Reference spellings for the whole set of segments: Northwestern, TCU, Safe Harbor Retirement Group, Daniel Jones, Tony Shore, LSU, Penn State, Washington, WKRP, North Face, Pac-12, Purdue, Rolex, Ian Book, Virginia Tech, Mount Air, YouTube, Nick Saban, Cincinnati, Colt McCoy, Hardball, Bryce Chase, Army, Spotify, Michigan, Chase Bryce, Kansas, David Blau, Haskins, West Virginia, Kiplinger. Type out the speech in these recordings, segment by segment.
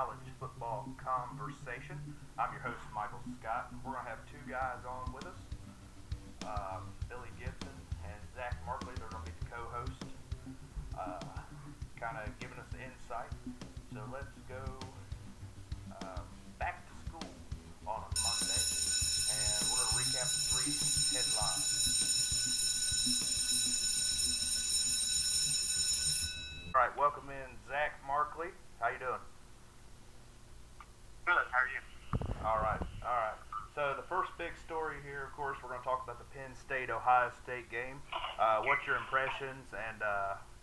college football conversation. I'm your host, Michael Scott, and we're going to have two guys on with us, Billy Gibson and Zach Markley. They're going to be the co-hosts, kind of giving us the insight. So let's go back to school on a Monday, and we're going to recap the three headlines. All right, welcome in Zach Markley. How you doing? Good, how are you? All right. So the first big story here, of course, we're going to talk about the Penn State-Ohio State game. What's your impressions and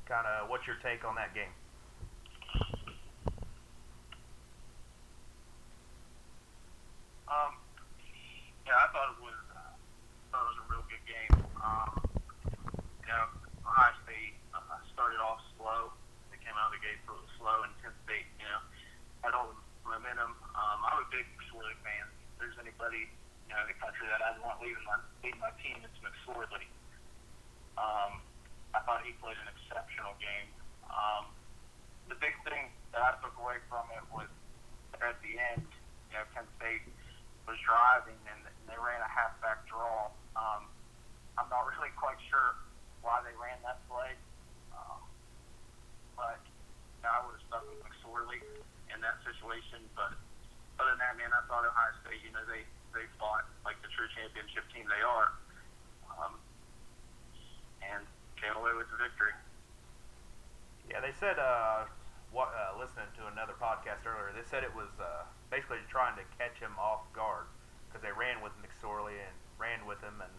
kind of what's your take on that game? I thought it was a real good game. Ohio State started off slow. They came out of the gate really slow, and Penn State, had all the momentum. I'm a big McSorley fan. If there's anybody in the country that I want leading my team, it's McSorley. I thought he played an exceptional game. The big thing that I took away from it was at the end, Penn State was driving and they ran a halfback draw. I'm not really quite sure why they ran that play. But I would have stuck with McSorley in that situation. But other than that, man, I thought Ohio State, they fought like the true championship team they are, and came away with the victory. Yeah, they said, listening to another podcast earlier, they said it was basically trying to catch him off guard because they ran with McSorley and ran with him, and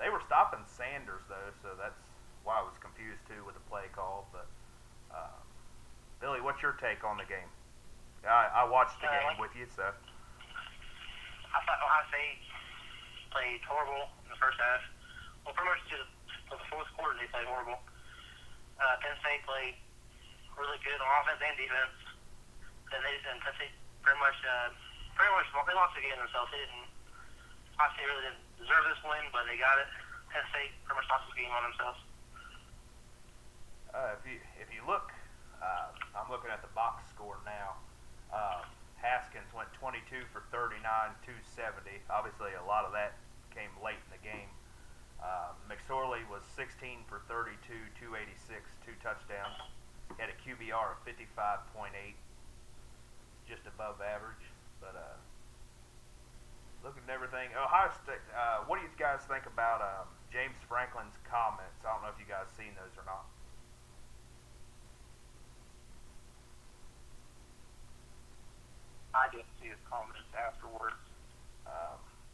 they were stopping Sanders, though, so that's why I was confused too with the play call. But Billy, what's your take on the game? I watched the game with you, so I thought Ohio State played horrible in the first half. Well, pretty much to the fourth quarter they played horrible. Penn State played really good on offense and defense. Then they just didn't. Penn State pretty much they lost the game themselves. They didn't. Ohio State really didn't deserve this win, but they got it. Penn State pretty much lost the game on themselves. If you look, I'm looking at the box score now. Haskins went 22 for 39, 270. Obviously, a lot of that came late in the game. McSorley was 16 for 32, 286, two touchdowns. He had a QBR of 55.8, just above average. But looking at everything, Ohio State. What do you guys think about James Franklin's comments? I don't know if you guys seen those or not. I didn't see his comments afterwards.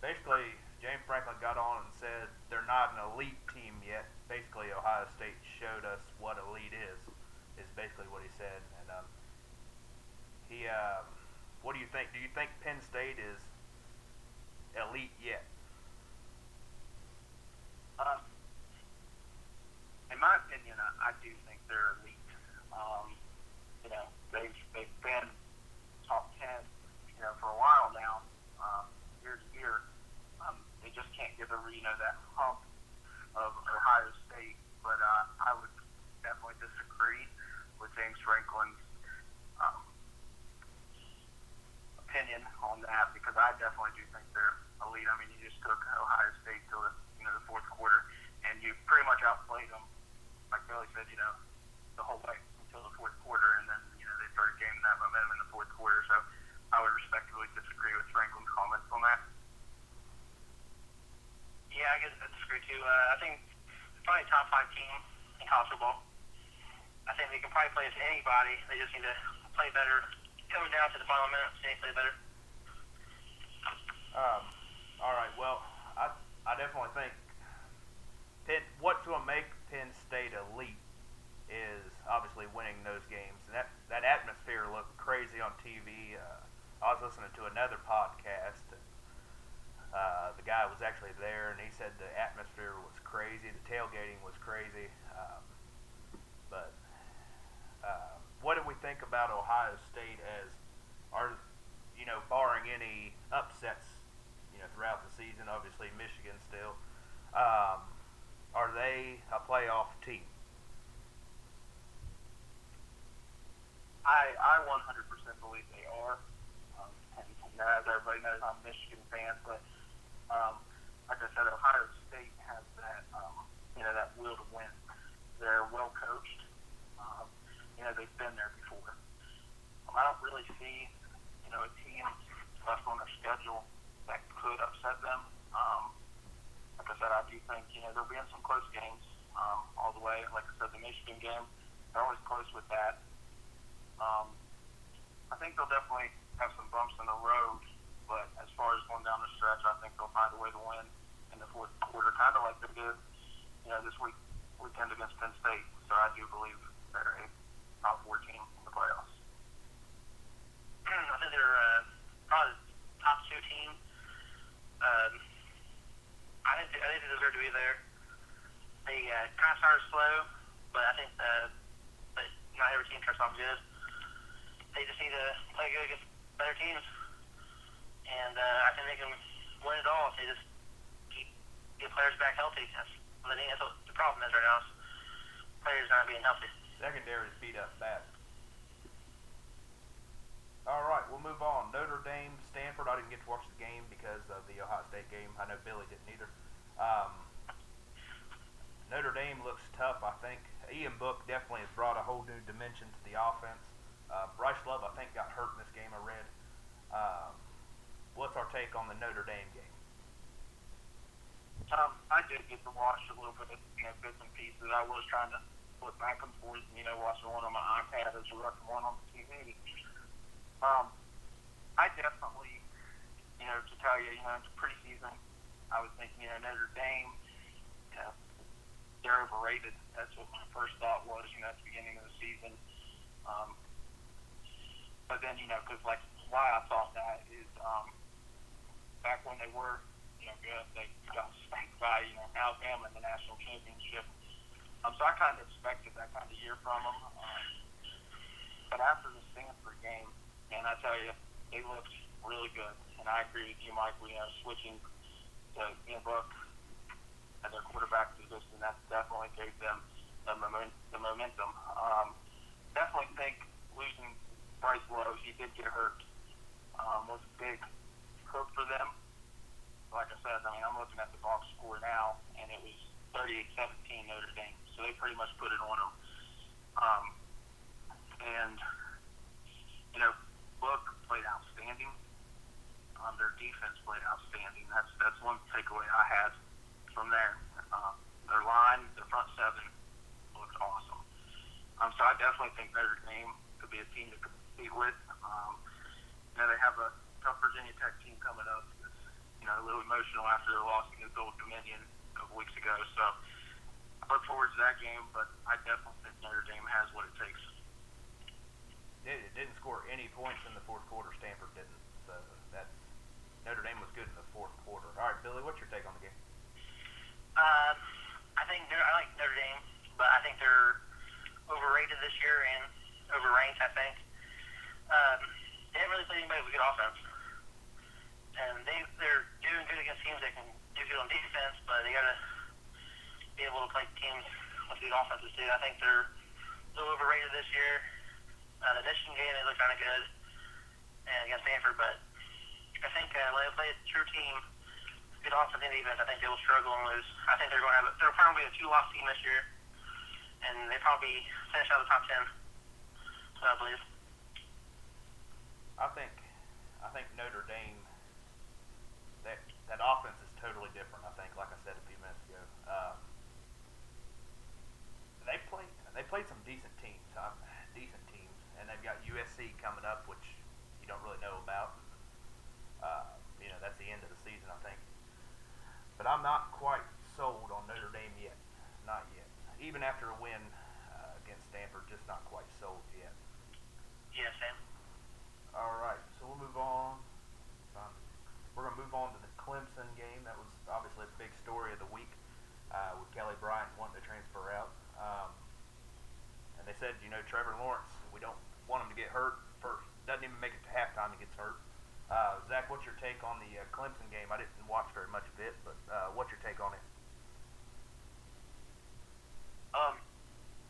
Basically, James Franklin got on and said they're not an elite team yet. Basically, Ohio State showed us what elite is basically what he said. And what do you think? Do you think Penn State is elite yet? In my opinion, I do think they're elite. They've been top 10, for a while now, year to year. They just can't get over, that hump of Ohio State. But I would definitely disagree with James Franklin's opinion on that, because I definitely do think they're elite. I mean, you just took Ohio State to the fourth quarter, and you pretty much outplayed them, like Billy said, the whole way until the fourth quarter, and then they started gaining that momentum in the fourth quarter, so I would respectfully disagree with Franklin's comments on that. Yeah, I guess I disagree too. I think they're probably a top 5 team in college football. I think they can probably play as anybody. They just need to play better. Coming down to the final minutes, they play better. All right, well, I definitely think what's going to make Penn State elite is obviously winning those games, and that atmosphere looked crazy on TV. I was listening to another podcast, and the guy was actually there, and he said the atmosphere was crazy, the tailgating was crazy. But what do we think about Ohio State as, barring any upsets, throughout the season? Obviously Michigan still. Are they a playoff team? I 100% believe they are. And as everybody knows, I'm a Michigan fan, but like I said, Ohio State has that, that will to win. They're well coached. They've been there before. I don't really see, a team left on their schedule that could upset them. Like I said, I do think, there'll be some close games all the way. Like I said, the Michigan game, they're always close with that. I think they'll definitely have some bumps in the road, but as far as going down the stretch, I think they'll find a way to win in the fourth quarter, kind of like they did, this weekend against Penn State. So I do believe they're a top 4 team in the playoffs. I think they're probably the top 2 team. I think they deserve to be there. They kind of started slow, but I think but not every team starts off good. They just need to play good against better teams, and I think they can win it all if they just get players back healthy. That's what the problem is right now. Is players not being healthy. Secondary is beat up bad. All right, we'll move on. Notre Dame, Stanford. I didn't get to watch the game because of the Ohio State game. I know Billy didn't either. Notre Dame looks tough, I think. Ian Book definitely has brought a whole new dimension to the offense. Bryce Love, I think, got hurt in this game I read. What's our take on the Notre Dame game? I did get to watch a little bit of bits and pieces. I was trying to flip back and forth, watching one on my iPad as well as one on the TV. I definitely, to tell you, it's preseason. I was thinking, Notre Dame, they're overrated. That's what my first thought was, at the beginning of the season. But then, because why I thought that is back when they were, good, they got spanked by, Alabama in the national championship. So I kind of expected that kind of year from them. But after the Stanford game, and I tell you, they looked really good. And I agree with you, Mike. Switching to Book at their quarterback position, that definitely gave them the momentum. Definitely think losing Bryce Love, he did get hurt, was a big hurt for them. Like I said, I'm looking at the box score now, and it was 38-17 Notre Dame. So they pretty much put it on them. And, Book played outstanding. Their defense played outstanding. That's one takeaway I had from there. Their line, their front seven, looked awesome. So I definitely think Notre Dame could be a team to compete with. They have a tough Virginia Tech team coming up. That's, a little emotional after their loss against Old Dominion a couple weeks ago. So I look forward to that game, but I definitely think Notre Dame has what it takes. It didn't score any points in the fourth quarter. Stanford didn't. So that's Notre Dame was good in the fourth quarter. All right, Billy, what's your take on the game? I like Notre Dame, but I think they're overrated this year and overranked. I think they haven't really played anybody with good offense, and they're doing good against teams that can do good on defense. But they gotta be able to play teams with good offenses too. I think they're a little overrated this year. The Michigan game, they looked kind of good against Stanford, but I think when they play a true team, good offense and defense, I think they will struggle and lose. I think they're probably a 2-loss team this year, and they probably finish out of the top 10. So I believe. I think Notre Dame, that offense is totally different. I think, like I said a few minutes ago, they played some decent teams. And they've got USC coming up, which you don't really know about. That's the end of the season, I think. But I'm not quite sold on Notre Dame yet. Not yet. Even after a win against Stanford, just not quite sold yet. Yeah, Sam. All right, so we'll move on. We're going to move on to the Clemson game. That was obviously a big story of the week with Kelly Bryant wanting to transfer out. And they said, Trevor Lawrence, we don't want him to get hurt first. Doesn't even make it to halftime, he gets hurt. Zach, what's your take on the Clemson game? I didn't watch very much of it, but what's your take on it?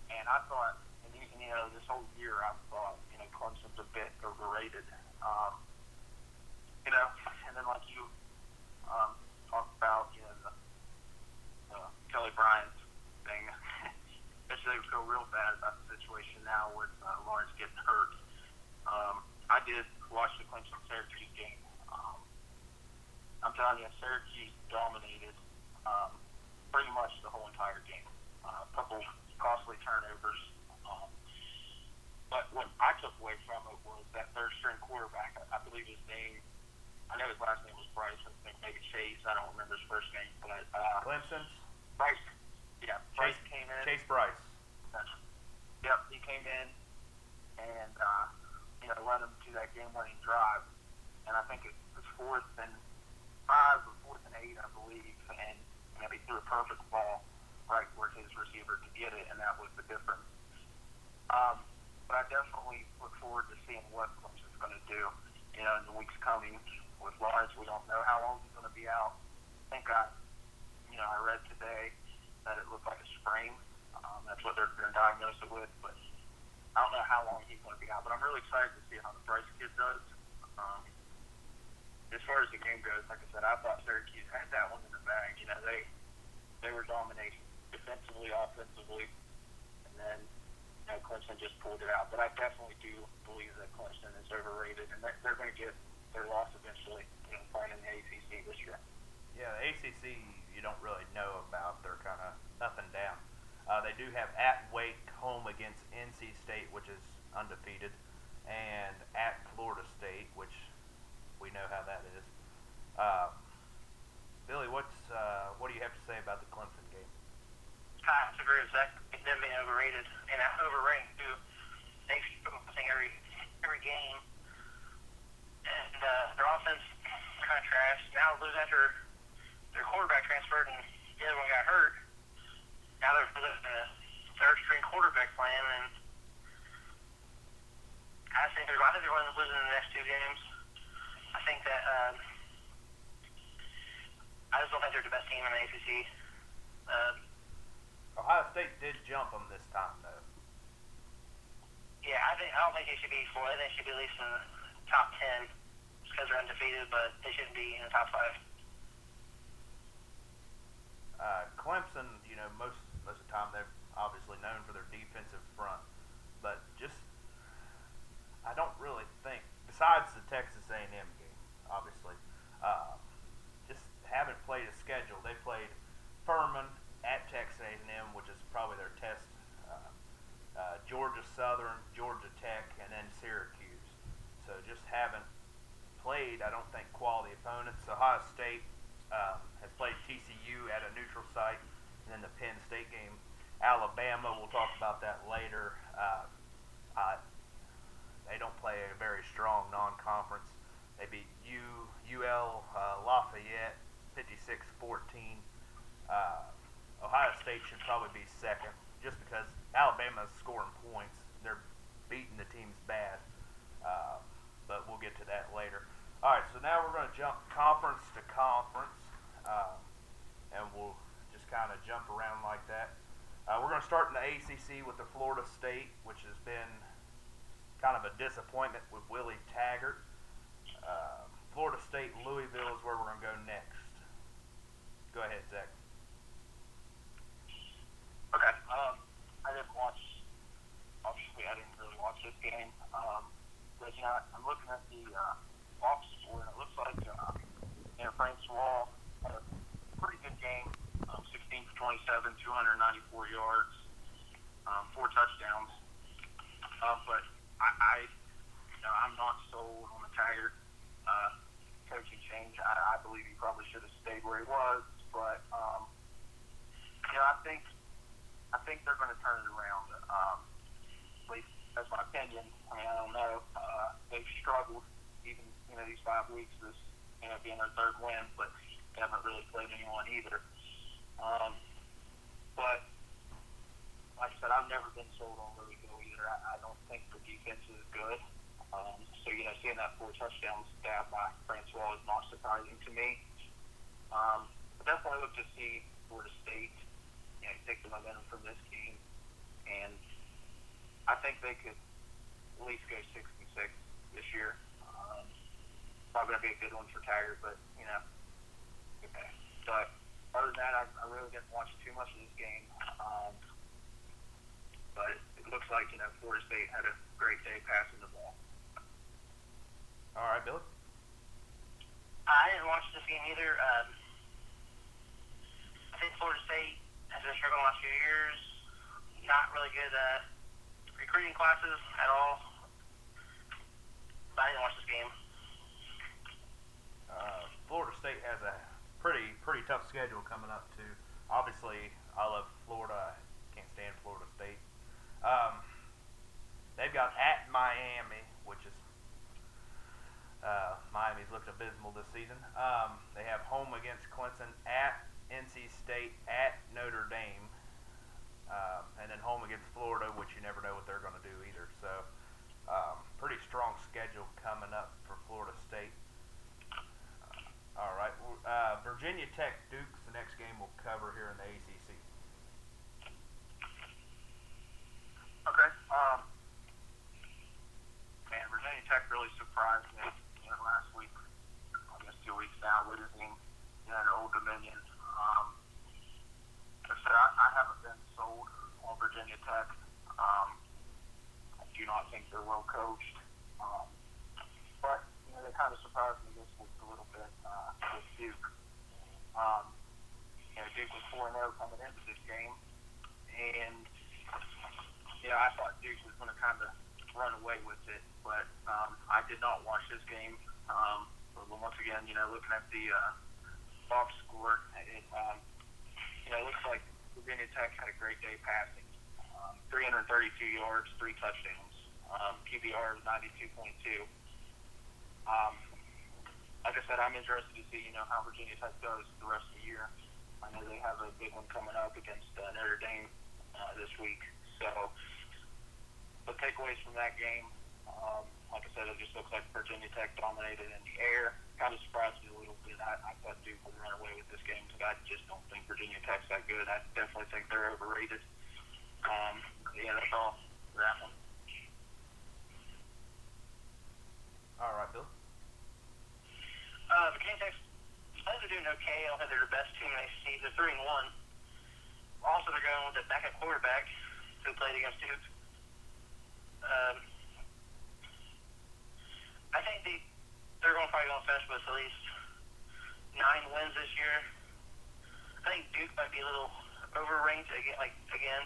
And I thought, and you you know, this whole year I've thought, you know, Clemson's a bit overrated. You know, and then like you talked about, you know, the Kelly Bryant thing. Actually, I feel real bad about the situation now with Lawrence getting hurt. I did watch the Clemson-Syracuse game. I'm telling you, Syracuse dominated pretty much the whole entire game. A couple costly turnovers. But what I took away from it was that third-string quarterback. I believe his name, I know his last name was Bryce, I think maybe Chase. I don't remember his first name. But Clemson? Bryce. Yeah, Bryce Chase, came in. Chase Bryce. Yep, he came in and, you know, led him to that game-winning drive. And I think it was 4th and 5 or 4th and 8, I believe, and you know, he threw a perfect ball right where his receiver could get it, and that was the difference. But I definitely look forward to seeing what Clemson's going to do. You know, in the weeks coming with Lawrence, we don't know how long he's going to be out. I think I read today that it looked like a sprain. That's what they're going to diagnose it with, but I don't know how long he's going to be out. But I'm really excited to see how the Bryce kid does. As far as the game goes, like I said, I thought Syracuse had that one in the bag. You know, they were dominating defensively, offensively, and then you know, Clemson just pulled it out. But I definitely do believe that Clemson is overrated, and they're going to get their loss eventually. You know, playing in the ACC this year. Yeah, the ACC you don't really know about. They're kind of up and down. They do have at Wake home against NC State, which is undefeated, and at Florida State, which we know how that is. Billy, what do you have to say about the Clemson game? I agree with Zach. It's them being overrated, and I overrate too. They've been losing every game, and their offense kind of trash. Now lose after their quarterback transferred and the other one got hurt. Now they're losing a third-string quarterback plan, and I think they're going to lose in the next two games. I think that I just don't think they're the best team in the ACC. Ohio State did jump them this time, though. Yeah, I don't think they should be four. I think they should be at least in the top 10 because they're undefeated, but they shouldn't be in the top 5. Clemson, you know, most of the time they're obviously known for their defensive front, but just I don't really think besides the Texas A&M. Obviously, just haven't played a schedule. They played Furman at Texas A&M, which is probably their test, Georgia Southern, Georgia Tech, and then Syracuse. So just haven't played, I don't think, quality opponents. Ohio State has played TCU at a neutral site, and then the Penn State game. Alabama, we'll talk about that later. They don't play a very strong non-conference. They beat UL Lafayette 56-14. Ohio State should probably be second just because Alabama's scoring points. They're beating the teams bad, but we'll get to that later. All right, so now we're going to jump conference to conference, and we'll just kind of jump around like that. We're going to start in the ACC with the Florida State, which has been kind of a disappointment with Willie Taggart. Florida State, Louisville is where we're going to go next. Go ahead, Zach. Okay. I didn't really watch this game. But, you know, I'm looking at the box score, and it looks like, you know, Frank Swall had a pretty good game, 16 for 27, 294 yards, 4 touchdowns. But I'm not sold on the Tiger coaching change. I believe he probably should have stayed where he was, but you know, I think they're going to turn it around. At least that's my opinion. I mean, I don't know. They've struggled even, you know, these 5 weeks. This, you know, being their third win, but they haven't really played anyone either. But like I said, I've never been sold on Louisville either. I don't think the defense is good. So, you know, seeing that 4 touchdowns stat by Francois is not surprising to me. But definitely look to see Florida State, you know, take the momentum from this game. And I think think they could at least go 6-6 this year. Probably going to be a good one for Taggart, but, you know. But other than that, I really didn't watch too much of this game. But it looks like, you know, Florida State had a great day passing the ball. All right, Billy? I didn't watch this game either. I think Florida State has been struggling the last few years. Not really good recruiting classes at all. But I didn't watch this game. Florida State has a pretty tough schedule coming up, too. Obviously, I love Florida. I can't stand Florida State. They've got at Miami, which is Miami's looked abysmal this season. They have home against Clemson, at NC State, at Notre Dame, and then home against Florida, which you never know what they're going to do either. So, pretty strong schedule coming up for Florida State. All right, Virginia Tech, Duke's the next game we'll cover here in the ACC. Okay. Man, Virginia Tech really surprised me. Last week, I guess 2 weeks now, losing to Old Dominion. Like I said, I haven't been sold on Virginia Tech. I do not think they're well coached. But you know, they kind of surprised me this week a little bit with Duke. You know, Duke was 4-0 coming into this game, and yeah, I thought Duke was going to kind of run away with it. But I did not watch this game. But once again, you know, looking at the box score, it you know, it looks like Virginia Tech had a great day passing. 332 yards, 3 touchdowns. PBR of 92.2. Like I said, I'm interested to see, you know, how Virginia Tech does the rest of the year. I know they have a big one coming up against Notre Dame this week. So the takeaways from that game. Like I said, it just looks like Virginia Tech dominated in the air. Kind of surprised me a little bit. I thought Duke would run away with this game because I just don't think Virginia Tech's that good. I definitely think they're overrated. Yeah, that's all for that one. All right, Bill. Virginia Tech, I think they're doing okay. I think they're the best team they see. They're 3-1. Also, they're going with a backup quarterback who played against Duke. I think they're going to probably go and finish with at least 9 wins this year. I think Duke might be a little overranked again.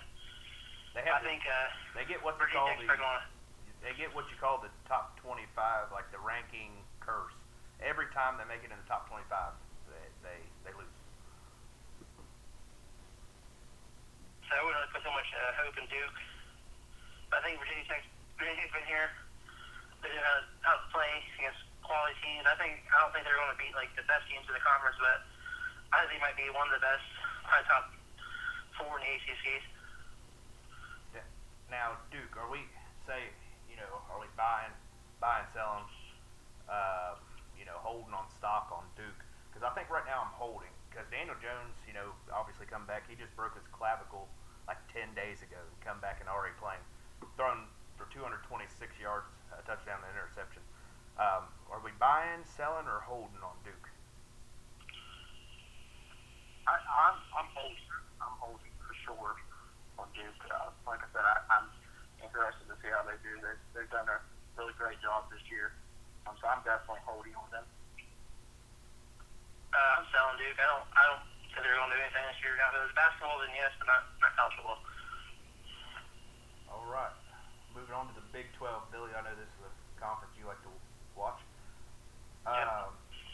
They get what you call the top 25, like the ranking curse. Every time they make it in the top 25, they lose. So I wouldn't really put so much hope in Duke. But I think Virginia Tech's been here. They didn't know how to play against quality teams. I don't think they're going to beat like the best teams in the conference, but I think they might be one of the best, probably top 4 in the ACC. Yeah. Now, Duke, are we buying, selling, holding on stock on Duke? Because I think right now I'm holding. Because Daniel Jones, you know, obviously come back. He just broke his clavicle like 10 days ago. Come back and already playing, thrown for 226 yards. A touchdown and interception. Are we buying, selling, or holding on Duke? I'm holding. I'm holding for sure on Duke. Like I said, I'm interested to see how they do. They've done a really great job this year. So I'm definitely holding on them. I'm selling Duke. I don't think they're going to do anything this year. Now, if it was basketball, then yes, but not college football. All right. Moving on to the Big 12, Billy. I know this is a conference you like to watch. All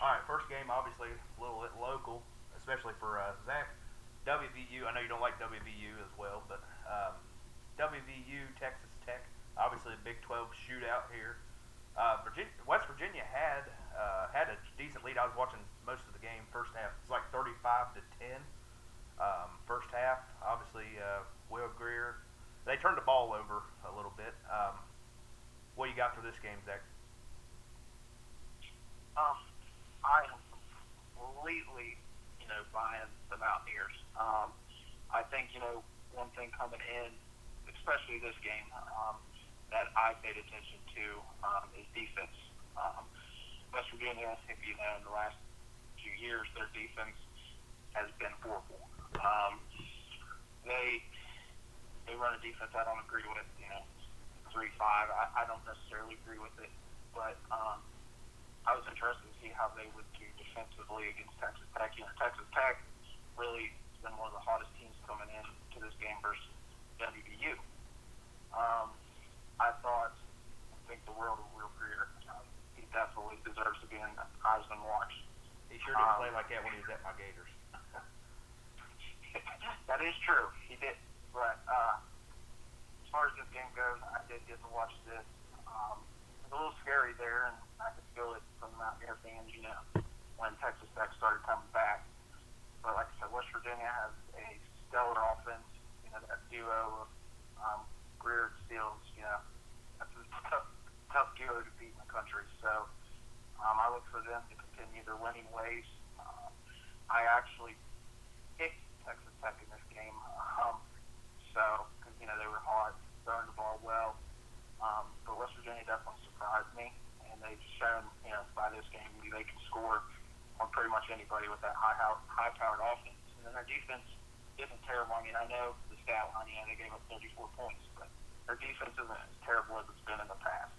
right, first game, obviously, a little bit local, especially for Zach. WVU, I know you don't like WVU as well, but WVU, Texas Tech, obviously a Big 12 shootout here. West Virginia had a decent lead. I was watching most of the game first half. It was like 35-10. First half, obviously, Will Greer. They turned the ball over a little bit. What you got for this game, Zach? I am completely, buying the Mountaineers. I think, one thing coming in, especially this game, that I paid attention to is defense. West Virginia, if you know, in the last few years, their defense has been horrible. They run a defense I don't agree with, 3-5. I don't necessarily agree with it, but I was interested to see how they would do defensively against Texas Tech. Texas Tech really has been one of the hottest teams coming in to this game versus WVU. I think the world of Will Greer. He definitely deserves to be in Heisman watch. He sure did play like that when he was at my Gators. That is true. He did. But as far as this game goes, I did get to watch this. It was a little scary there, and I could feel it from the Mount Air fans, when Texas Tech started coming back. But like I said, West Virginia has a stellar offense. That duo of Greer and Steals, that's a tough duo to beat in the country. So I look for them to continue their winning ways. I actually picked Texas Tech in this game. Because, they were hot, throwing the ball well. But West Virginia definitely surprised me, and they've shown, by this game, they can score on pretty much anybody with that high-powered offense. And then their defense isn't terrible. I know the stat line, they gave up 34 points, but their defense isn't as terrible as it's been in the past.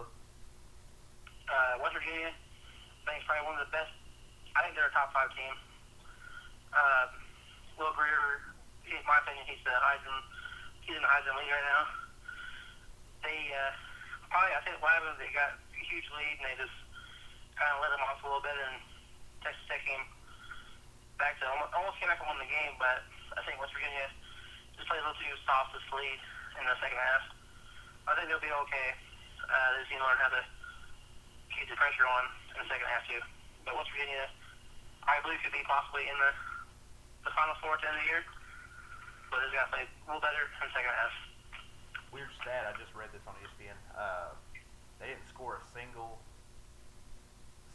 So. West Virginia, I think probably one of the best. I think they're a top 5 team. Will Greer, in my opinion, he's in the Heisman league right now. They got a huge lead and they just kind of let them off a little bit, and Texas Tech came back to almost came back and won the game, but I think West Virginia just played a little too soft this lead in the second half. I think they'll be okay. They just need to learn how to keep the pressure on in the second half too. But West Virginia, I believe, could be possibly in the Final Four at the end of the year. But it's got to play a little better in the second half. Weird stat, I just read this on ESPN. They didn't score a single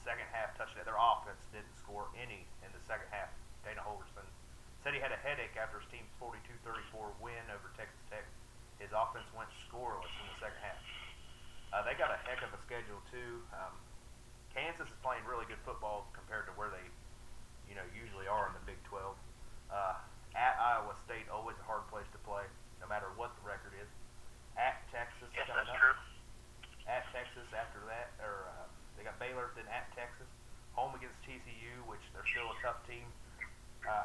second half touchdown. Their offense didn't score any in the second half. Dana Holgerson said he had a headache after his team's 42-34 win over Texas Tech. His offense went scoreless in the second half. They got a heck of a schedule too. Kansas is playing really good football compared to where they, usually are in the Big 12. At Iowa State, always a hard place to play, no matter what the record is. At Texas, yes, that's true. At Texas after that, or they got Baylor, then at Texas, home against TCU, which they're still a tough team.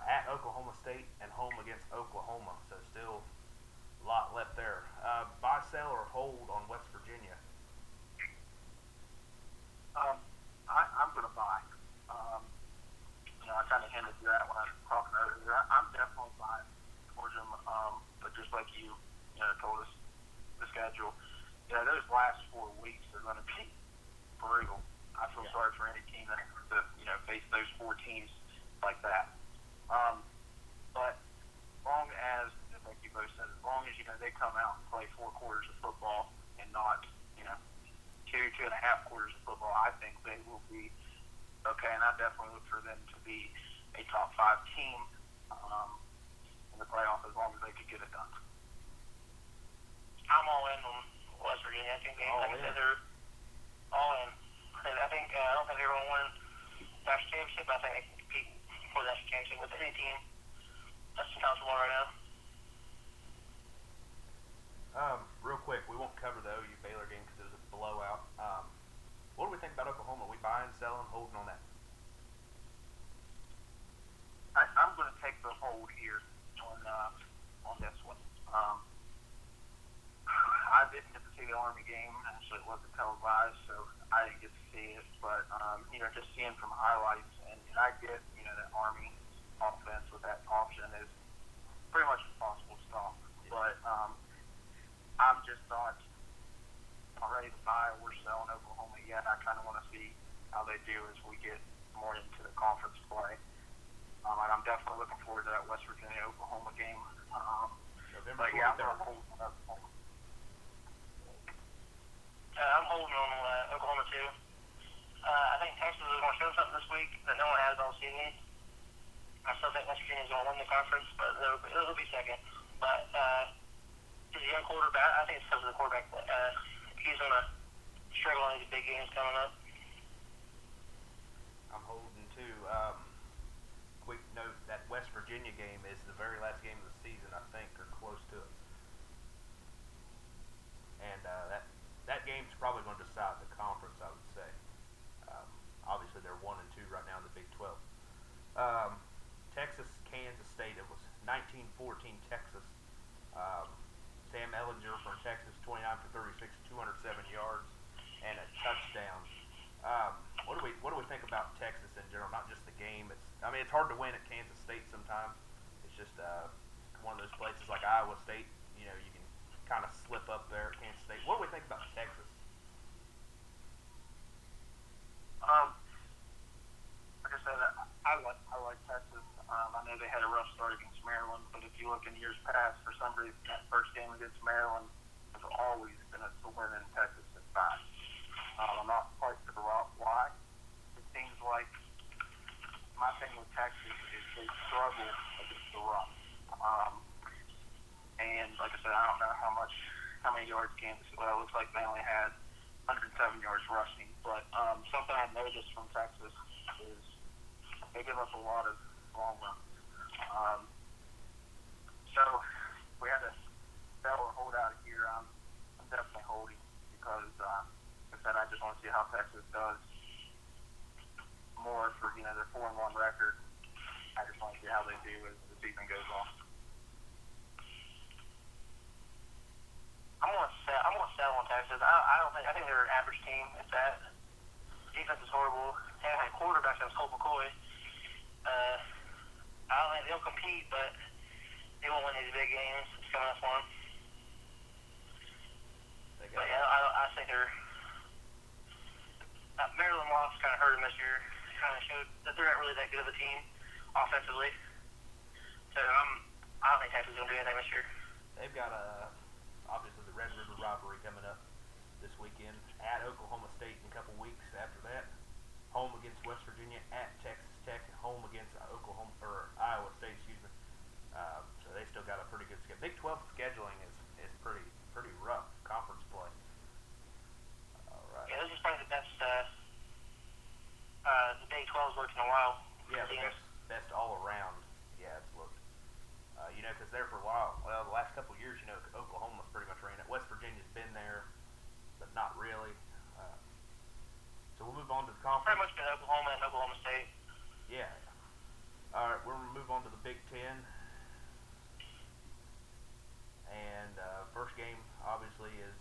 At Oklahoma State and home against Oklahoma, so still a lot left there. Buy, sell, or hold on West Virginia. I'm going to buy. I kind of hinted to that when I was talking earlier. I'm definitely buying towards them, but just like you told us the schedule, those last 4 weeks are going to be brutal. I feel sorry for any team that has to, face those 4 teams like that. But long as, just like you both said, as long as, they come out and play 4 quarters of football and not, 2.5 quarters of football, I think they will be okay, and I definitely look for them to be a top 5 team in the playoff as long as they could get it done. I'm all in on West Virginia. I think they're all in. I don't think everyone won the national championship, but I think they can compete for the national championship with any team that's in college football right now. Real quick, we won't cover the OU Baylor game because it was a blowout. What do we think about Oklahoma? Are we buying, selling, holding on that? I'm going to take the hold here on this one. I didn't get to see the Army game. Actually, it wasn't televised, so I didn't get to see it. But, just seeing from highlights, and I get, that Army offense with that option is pretty much impossible to stop. Yeah. But I'm just not ready to buy or sell in Oklahoma yet. I kind of want to see how they do as we get more into the conference play. And I'm definitely looking forward to that West Virginia-Oklahoma game. I'm holding on Oklahoma, too. I think Texas is going to show something this week that no one has all season. I still think West Virginia's going to win the conference, but it'll be second. But he's a young quarterback. I think it's because of the quarterback. But, he's going to struggle on these big games coming up. I'm holding to quick note, that West Virginia game is the very last game of the season, I think, or close to it. And that game's probably going to decide the conference, I would say. Obviously, they're 1-2 right now in the Big 12. Texas, Kansas State. It was 19-14 Texas. Sam Ellinger from Texas, 29 for 36, 207 yards, and a touchdown. What do we think about Texas in general? Not just the game. It's hard to win at Kansas State sometimes. It's just one of those places like Iowa State. You know, you can kind of slip up there at Kansas State. What do we think about Texas? Like I said, I like Texas. I know they had a rough start against Maryland, but if you look in years past, for some reason that first game against Maryland has always been a win in Texas at 5. I'm not quite sure why. It seems like my thing with Texas is they struggle against the run. And like I said, I don't know how many yards Kansas. Well, it looks like they only had 107 yards rushing. But something I noticed from Texas is they give us a lot of long runs. So we had to sell or hold out here. I'm definitely holding because, like I said, I just want to see how Texas does more for their 4-1 record. I just want to see how they do as the season goes on. I'm gonna sell on Texas. I think they're an average team at that. Defense is horrible. They have a quarterback that was Colt McCoy. I don't think they'll compete, but they won't win these big games. It's coming up for them. But yeah, I think they're. Maryland loss kind of hurt them this year. Kind of showed that they're not really that good of a team offensively. So I don't think Texas is gonna do anything this year. They've got a. Obviously, the Red River rivalry coming up this weekend at Oklahoma State in a couple weeks. After that, home against West Virginia, at Texas Tech, and home against Iowa State. Excuse me. So they still got a pretty good schedule. Big 12 scheduling is pretty rough conference play. All right. Yeah, this is probably the best the Big 12's looked in a while. Yeah, the best all around. Yeah, it's looked. Because there for a while, the last couple of years, Oklahoma's pretty much ran it. West Virginia's been there, but not really. So we'll move on to the conference. Pretty much been Oklahoma and Oklahoma State. Yeah. All right, we're going to move on to the Big Ten. And first game, obviously, is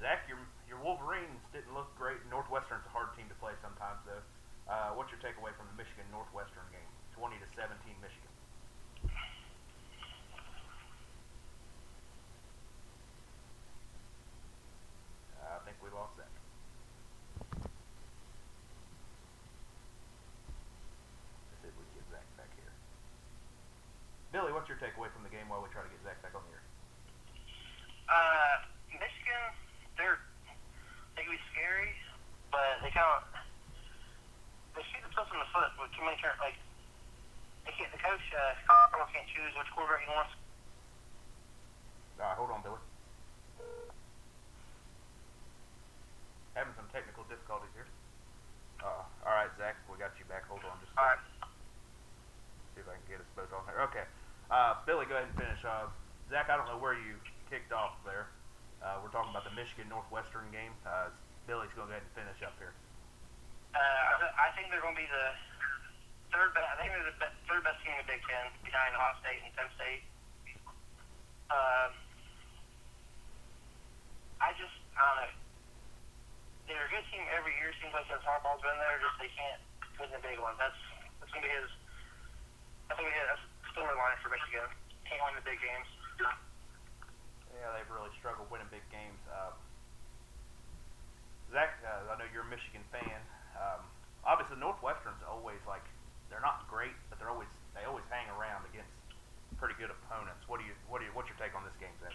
Zach, your Wolverines didn't look great. Northwestern's a hard team to play sometimes, though. What's your takeaway from the Michigan-Northwestern game? 20-17 Michigan. I think we lost that. Let's see if we can get Zach back here. Billy, what's your takeaway from the game while we try to get Zach back on here? Michigan, they can be scary, but they shoot themselves in the foot with too many turns. Like, the coach, Colorado can't choose which quarterback he wants. All right, hold on, Billy. Having some technical difficulties here. All right, Zach, we got you back. Hold on just a second. All right. See if I can get us both on there. Okay. Billy, go ahead and finish. Zach, I don't know where you kicked off there. We're talking about the Michigan-Northwestern game. Billy's going to go ahead and finish up here. I think they're going to be the third best. I think they're the third best team in the Big Ten, behind Ohio State and Penn State. I don't know. They're a good team every year. Seems like since Harbaugh's been there, just they can't win the big ones. That's gonna be his. That's gonna be his storyline for Michigan. Can't win the big games. Yeah, they've really struggled winning big games. Zach, I know you're a Michigan fan. Obviously, Northwestern's always they're not great, but they always hang around against pretty good opponents. What's your take on this game, Zach?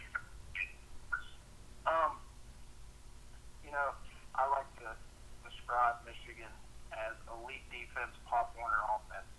I like to describe Michigan as elite defense, Pop Warner offense.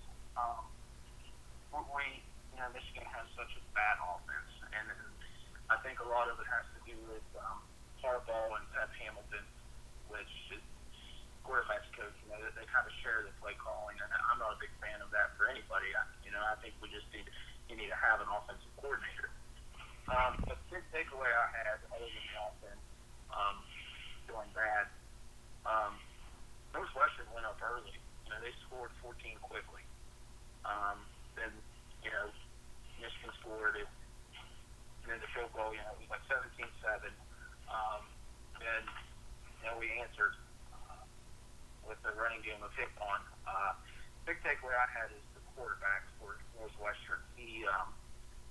had as the quarterback for Northwestern. He,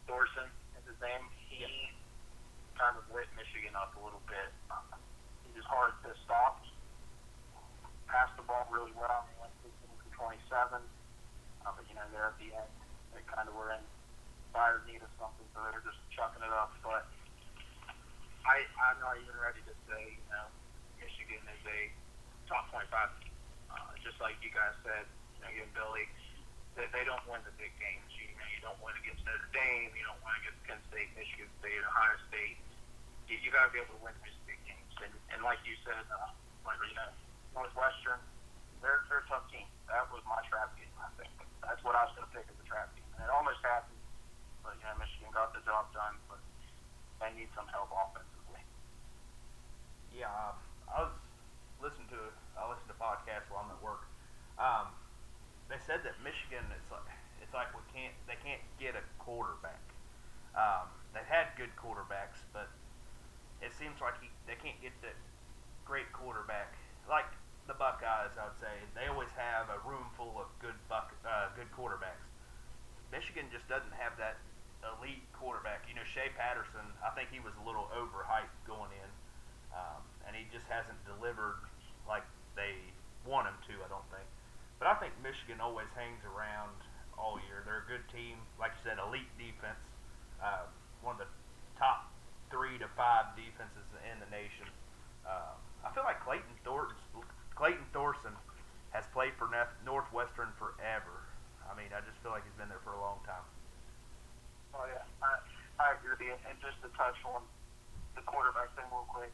Thorson is his name. He kind of lit Michigan up a little bit. He was hard to stop. Passed the ball really well. He went 15 for 27. But you know, they're at the end. They kind of were in dire need of something, so they're just chucking it up. But I'm not even ready to say, you know, Michigan is a top 25 team. Just like you guys said, you know, you and Billy, that they don't win the big games. You know, you don't win against Notre Dame, you don't win against Penn State, Michigan State, Ohio State. You got to be able to win these big games. And like you said, like, you know, Northwestern, they're a tough team. That was my trap game, I think. That's what I was going to pick as a trap team. And it almost happened. But, you know, Michigan got the job done. But they need some help offensively. Yeah, I listened to podcasts while I'm at work. They said that Michigan, it's like they can't get a quarterback. They've had good quarterbacks, but it seems like they can't get the great quarterback like the Buckeyes. I would say they always have a room full of good quarterbacks. Michigan just doesn't have that elite quarterback. You know, Shea Patterson, I think he was a little overhyped going in, and he just hasn't delivered like they want him to, I don't think. But I think Michigan always hangs around all year. They're a good team. Like you said, elite defense, one of the top 3 to 5 defenses in the nation. I feel like Clayton Thorson has played for Northwestern forever. I mean, I just feel like he's been there for a long time. Oh, yeah. I agree. And just to touch on the quarterback thing real quick,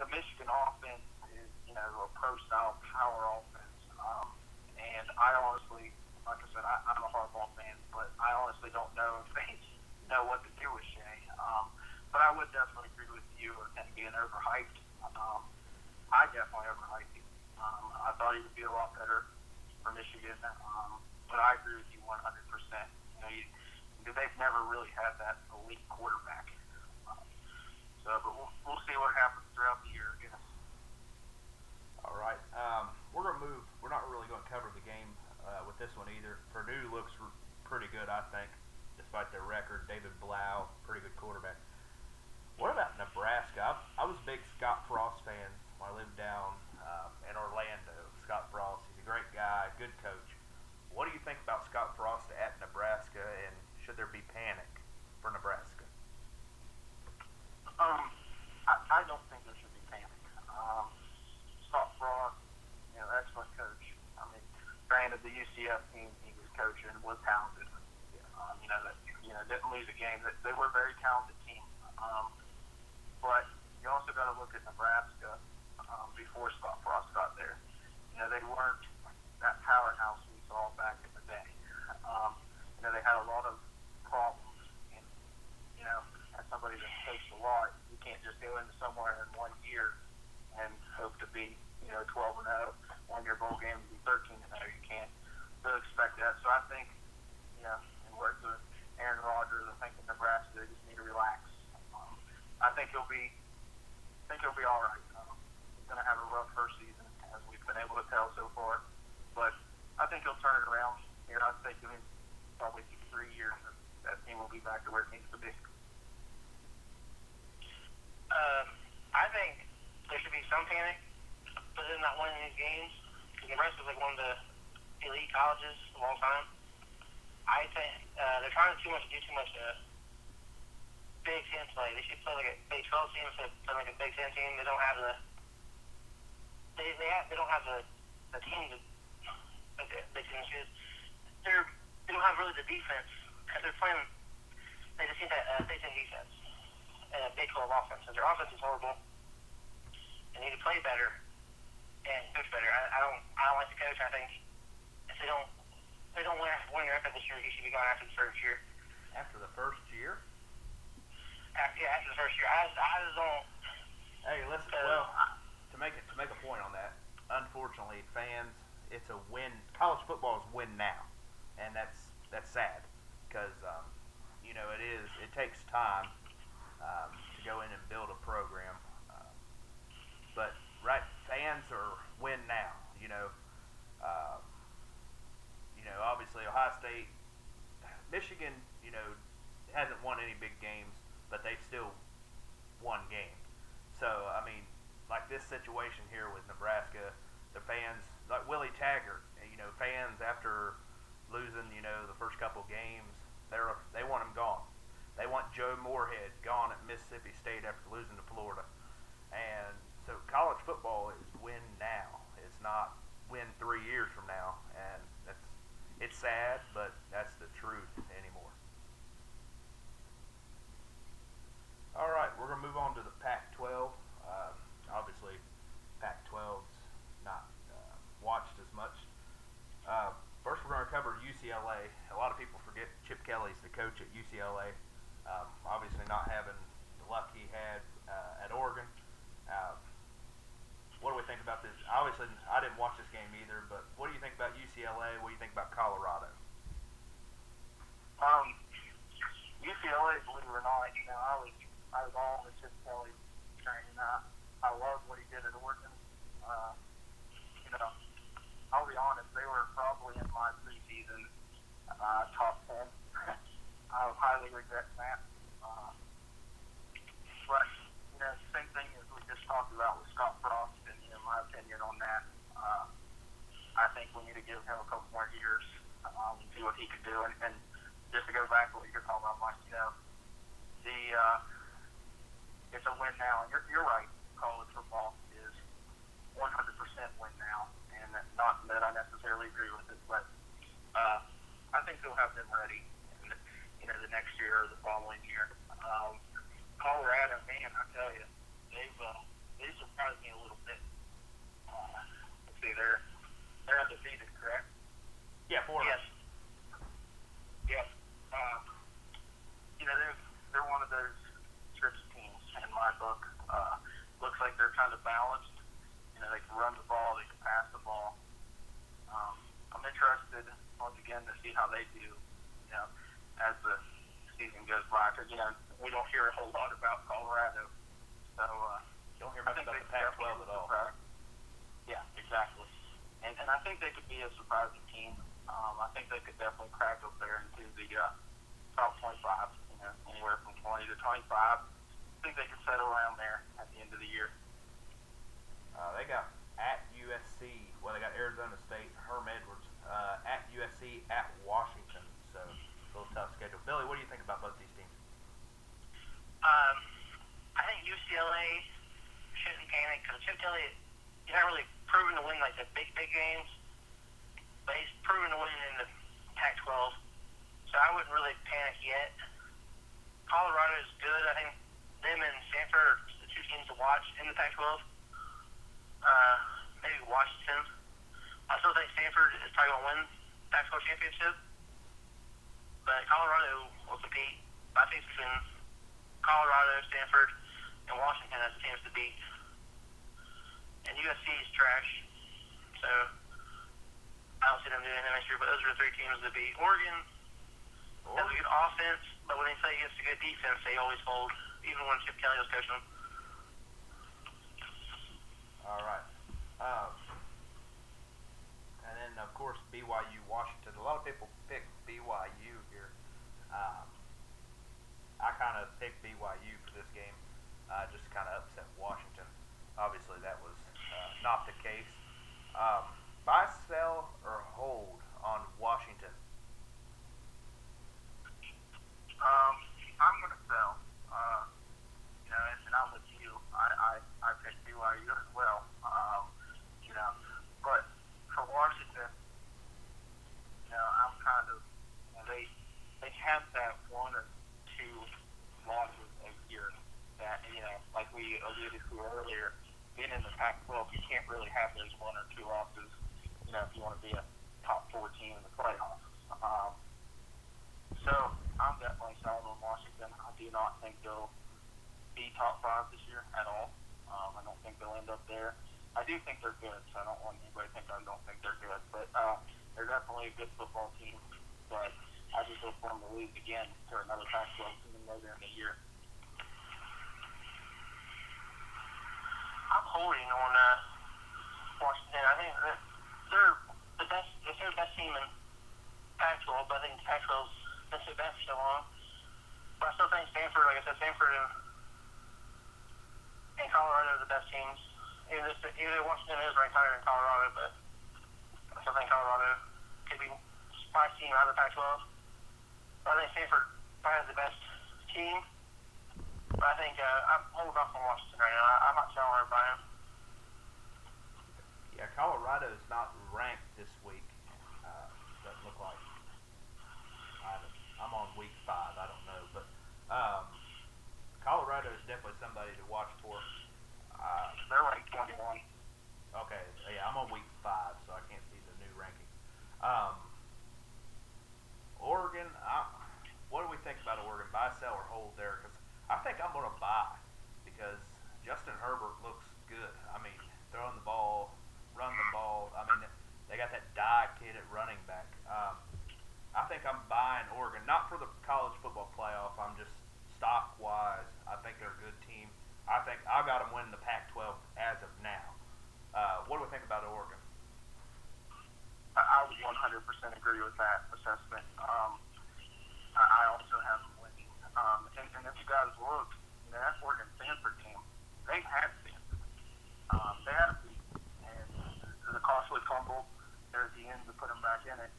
the Michigan offense is, you know, a pro-style power offense. And I honestly, like I said, I'm a hardball fan, but I honestly don't know if they know what to do with Shea. But I would definitely agree with you and being overhyped. I definitely overhyped him. I thought he would be a lot better for Michigan, but I agree with you 100%. You know, they've never really had that elite quarterback. So, but we'll see what happens throughout the year, I guess. All right. We're going to move. We're not really going to cover the game with this one either. Purdue looks pretty good, I think, despite their record. David Blau, pretty good quarterback. What about Nebraska? I was a big Scott Frost fan when I lived down in Orlando. Scott Frost, he's a great guy, good coach. What do you think about Scott Frost at Nebraska, and should there be panic for Nebraska? I don't think there should be panic. Scott Frost, you know, excellent coach. I mean, granted, the UCF team he was coaching was talented. You know, didn't lose a game. They were a very talented team. But you also got to look at Nebraska before Scott Frost got there. You know, they weren't that powerhouse we saw back in the day. You know, they had a lot of problems. And, you know, as somebody that takes a lot, you can't just go into somewhere in 1 year and hope to be, you know, 12-0, 1 year bowl game, be 13-0. You can't really expect that. So I think, you know, in words of Aaron Rodgers, I think in Nebraska, they just need to relax. I think he'll be all right. He's going to have a rough first season, as we've been able to tell so far. But I think he'll turn it around here. I think in probably 3 years, that team will be back to where it needs to be. I think there should be some panic, but they're not winning these games. Nebraska's like one of the elite colleges of all time. I think they're trying to do too much Big Ten play. They should play like a Big 12 team instead of playing like a Big Ten team. They don't have the team that they can choose. They don't have really the defense because they're playing. They just need that Big Ten defense and a Big 12 offense. So their offense is horrible. They need to play better and coach better. I don't like the coach. I think if they don't win after this year, he should be gone after the first year. After the first year. Yeah, after the first year, I just don't. Hey, listen. Well, to make a point on that, unfortunately, fans, it's a win. College football is win now, and that's sad because you know it is. It takes time to go in and build a program, but right, fans are win now. You know, State, Michigan, you know, hasn't won any big games, but they've still won games. So, I mean, like this situation here with Nebraska, the fans, like Willie Taggart, you know, fans after losing, you know, the first couple games, they want him gone. They want Joe Moorhead gone at Mississippi State after losing to Florida. And so college football is win now. It's not win 3 years from now. And it's sad, but that's the truth anymore. All right, we're going to move on to the Pac-12. Obviously, Pac-12's not watched as much. First, we're going to cover UCLA. A lot of people forget Chip Kelly's the coach at UCLA. Obviously not having the luck he had at Oregon. What do we think about this? Obviously, I didn't watch this game either, but what do you think about UCLA? What do you think about Colorado? UCLA, believe it or not, you know, I was all on the Chip Kelly train, and I loved what he did at Oregon. You know, I'll be honest, they were probably in my preseason top 10. I would highly regret that. But, you know, same thing as we just talked about with Scott Frost, and, you know, my opinion on that. I think we need to give him a couple more years and see what he can do. And just to go back to what you're talking about, Mike, you know, it's a win now. And you're right, college football is 100% win now. And not that I necessarily agree with it, but I think they'll have them ready. The next year or the following year. Colorado, man, I tell you, they surprised me a little bit. Let's see, they're undefeated, correct? Yeah, 4-0. Yes. Yes. You know, they're one of those trips teams in my book. Looks like they're kind of balanced. You know, they can run the ball, they can pass the ball. I'm interested once again to see how they do. You know, as the season goes by, because, you know, we don't hear a whole lot about Colorado, so don't hear much about the Pac-12 at all. Yeah, exactly. And I think they could be a surprising team. I think they could definitely crack up there into the top 25, you know, anywhere from 20 to 25. I think they could settle around there at the end of the year. They got at USC. Well, they got Arizona State, Herm Edwards, at USC, at Washington. So. Little tough schedule. Billy, what do you think about both these teams? I think UCLA shouldn't panic because Chip Kelly, he's not really proven to win like the big games, but he's proven to win in the Pac-12, so I wouldn't really panic yet. Colorado's good. I think them and Stanford are the two teams to watch in the Pac-12. Maybe Washington. I still think Stanford is probably going to win the Pac-12 championship. But Colorado will compete. I think it's between Colorado, Stanford, and Washington as the teams to beat. And USC is trash, so I don't see them doing that next year. But those are the three teams to beat. Oregon has a good offense, but when they play against a good defense, they always hold, even when Chip Kelly was coaching them. All right. And then, of course, BYU, Washington. A lot of people pick BYU here. I kind of picked BYU for this game, just to kind of upset Washington. Obviously, that was not the case. Buy, sell, or hold on Washington? I'm going to sell. You know, and I'm with you. I picked BYU as well. You know, but for Washington, you know, I'm kind of, you know, they have that one or two losses a year that, you know, like we alluded to earlier, being in the Pac-12, you can't really have those one or two losses, you know, if you want to be a top 4 team in the playoffs. So I'm definitely solid on Washington. I do not think they'll be top 5 this year at all. I don't think they'll end up there. I do think they're good, so I don't want anybody to think I don't think they're good. But they're definitely a good football team. But I just hope for them to lose again to another Pac-12 team later in the year. I'm holding on Washington. I think they're the best team in Pac-12, but I think teams. Either Washington is ranked higher than Colorado, but I still think Colorado could be my team out of the Pac-12. I think Stanford probably has the best team. But I think I'm holding off on Washington right now. I'm not telling her, Brian. Yeah, Colorado is not ranked this week. Doesn't look like. I'm on week 5. I don't know, but Colorado is definitely somebody to watch for. They're ranked 21. Okay, yeah, I'm on week 5, so I can't see the new ranking. Oregon, what do we think about Oregon? Buy, sell, or hold there? Because I think I'm going to buy because Justin Herbert looks good. I mean, throwing the ball, running the ball. I mean, they got that die kid at running back. I think I'm buying Oregon, not for the college football playoff. I'm just stock-wise. I think they're a good team. I think I've got them winning the Pac-12 as of now. What do we think about Oregon? I 100% agree with that assessment. I also have them winning. And if you guys look, that Oregon-Stanford team, they had Stanford. They had a beat. And the costly fumble, there's the end to put them back in it.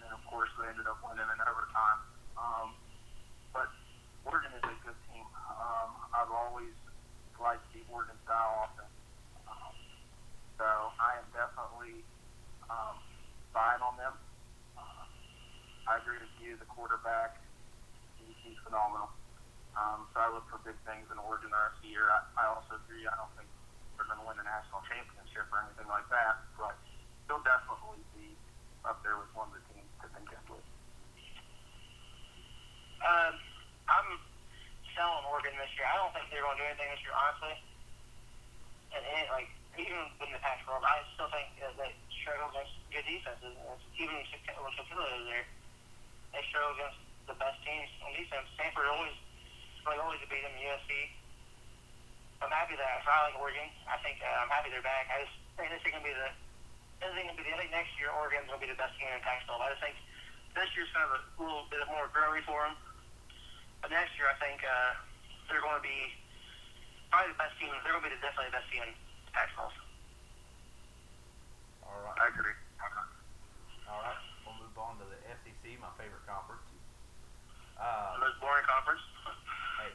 And of course, they ended up winning in overtime. But Oregon is a good team. I've always liked the Oregon style offense. So I am definitely buying on them. I agree with you, the quarterback, he's phenomenal. So I look for big things in Oregon the rest of the year. I also agree, I don't think they're going to win the national championship or anything like that, but they'll definitely be up there with one of the teams to contend with. I'm selling Oregon this year. I don't think they're going to do anything this year, honestly. Even in the Pac-12, I still think they struggle against good defenses. Even when Chip Kelly was there, they struggle against the best teams on defense. Stanford always beat them in USC. I'm happy that I finally like Oregon. I think I'm happy they're back. I just think this is going to be I think next year Oregon's going to be the best team in the Pac-12. I just think this year's kind of a little bit more growing for them. But next year, I think they're going to be probably the best team. They're going to be definitely the best team. Excellent. All right. I agree. All right. We'll move on to the SEC, my favorite conference. The most boring conference. Hey,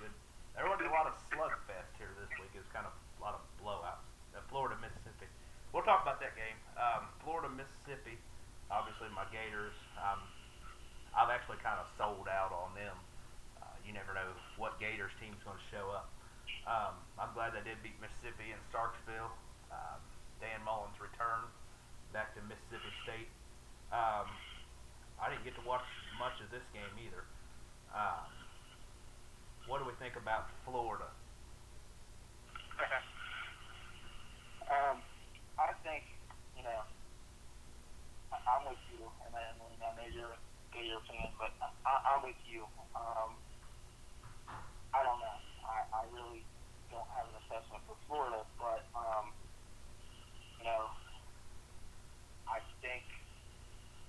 good. There won't be a lot of slugfest here this week. It's kind of a lot of blowouts. Florida, Mississippi. We'll talk about that game. Florida, Mississippi. Obviously, my Gators. I've actually kind of sold out on them. You never know what Gators team's going to show up. I'm glad they did beat Mississippi in Starksville. Dan Mullen's return back to Mississippi State. I didn't get to watch much of this game either. What do we think about Florida? I think, I'm with you, and I'm a major fan, but I'm with you. I don't know. I really don't have an assessment for Florida, but, I think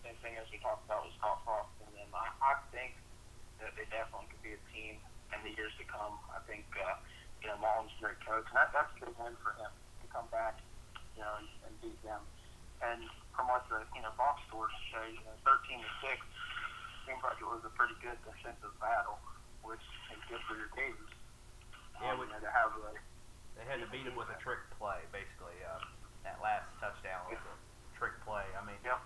the same thing as we talked about was Scott Frost, and then I think that they definitely could be a team in the years to come. I think, Mullen's a great coach, and that's a good win for him to come back, and beat them. And from what the, box scores show, 13-6 seems like it was a pretty good defensive battle, which is good for your teams. Yeah, they had to beat him with a trick play, basically. That last touchdown was a trick play. I mean, yeah.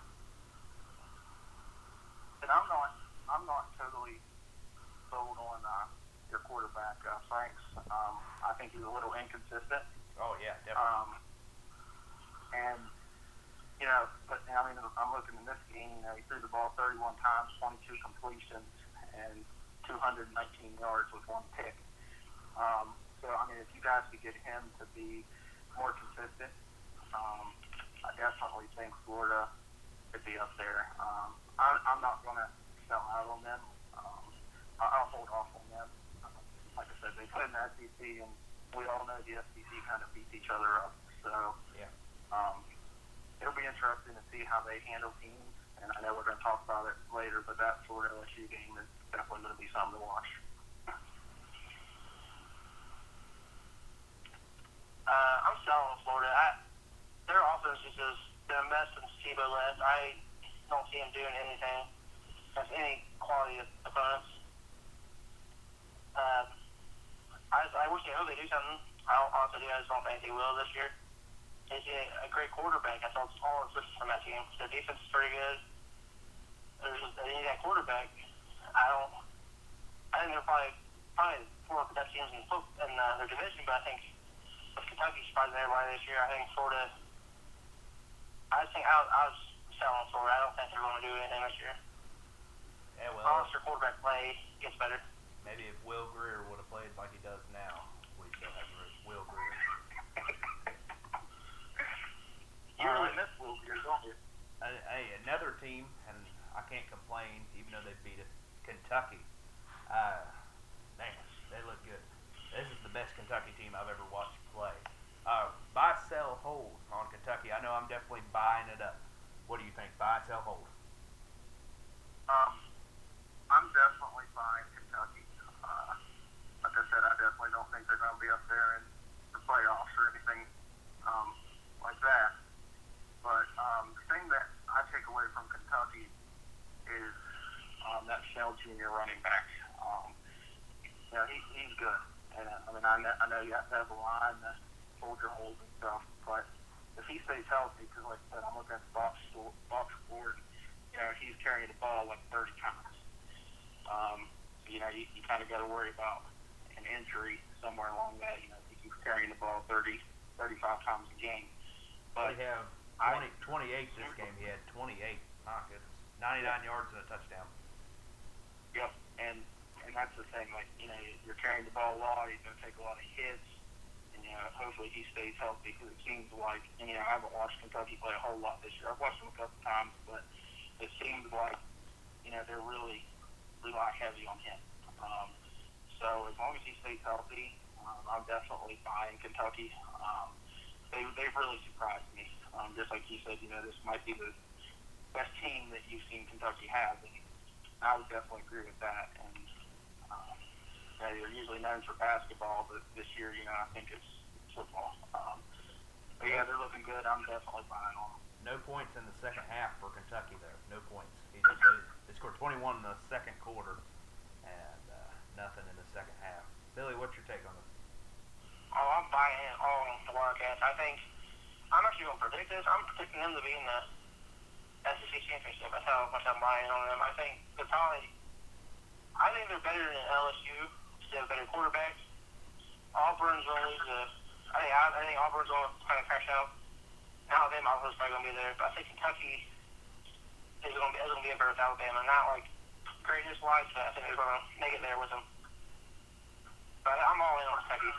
And I'm not totally sold on your quarterback, Franks. I think he's a little inconsistent. Oh yeah, definitely. But I mean, I'm looking in this game. He threw the ball 31 times, 22 completions, and 219 yards with one pick. If you guys could get him to be more consistent, I definitely think Florida could be up there. I'm not going to sell out on them. I'll hold off on them. Like I said, they put in the SEC, and we all know the SEC kind of beats each other up. So yeah. It'll be interesting to see how they handle teams, and I know we're going to talk about it later, but that Florida LSU game is definitely going to be something to watch. I'm selling Florida. Their offense is just been a mess since Tebow left. I don't see him doing anything that's any quality of opponents. I wish they hope they do something. I just don't think they will this year. He's a great quarterback. That's all that's listed from that team. The defense is pretty good. They need that quarterback. I think they're probably four of the best teams in their division, but I think Kentucky's surprising everybody this year. I think Florida. I was selling Florida. I don't think they're going to do anything this year. Yeah, well, unless their quarterback play gets better. Maybe if Will Greer would have played like he does now, we still have Will Greer. You really miss Will Greer, don't you? Hey, another team, and I can't complain, even though they beat us, Kentucky. Man, they look good. This is the best Kentucky team I've ever watched play. Buy, sell, hold on Kentucky. I know I'm definitely buying it up. What do you think? Buy, sell, hold. I'm definitely buying Kentucky. Like I said, I definitely don't think they're going to be up there in the playoffs or anything like that. But the thing that I take away from Kentucky is that Shell Jr. running back. You know, he's good. And I know you have to have a line that holds your holes and stuff, but if he stays healthy, because like I said, I'm looking at the box score, you know, he's carrying the ball like 30 times. You know, you kind of got to worry about an injury somewhere along that. You know, if he's carrying the ball 30, 35 times a game. But they have 28 this game. He had 28. My goodness. 99 yards and a touchdown. Yep. And that's the thing, like, you know, you're carrying the ball a lot, he's going to take a lot of hits, and, you know, hopefully he stays healthy, because it seems like, and, you know, I haven't watched Kentucky play a whole lot this year. I've watched them a couple times, but it seems like, you know, they're really relying heavy on him. So as long as he stays healthy, I'm definitely buying Kentucky. They've really surprised me. Just like you said, you know, this might be the best team that you've seen Kentucky have, and I would definitely agree with that. And they're usually known for basketball, but this year, you know, I think it's football. But yeah, they're looking good. I'm definitely buying on them. No points in the second half for Kentucky there. No points. They scored 21 in the second quarter and nothing in the second half. Billy, what's your take on this? Oh, I'm buying it all on the Wildcats. I think I'm actually going to predict this. I'm predicting them to be in the SEC championship. That's how much I'm buying on them. I think they're probably – I think they're better than LSU. They have better quarterbacks. Auburn's going to lose the – I think Auburn's going to kind of crash out. Alabama, Auburn's probably going to be there. But I think Kentucky is going to be a better with Alabama. Not like greatness-wise, but I think they're going to make it there with them. But I'm all in on Kentucky.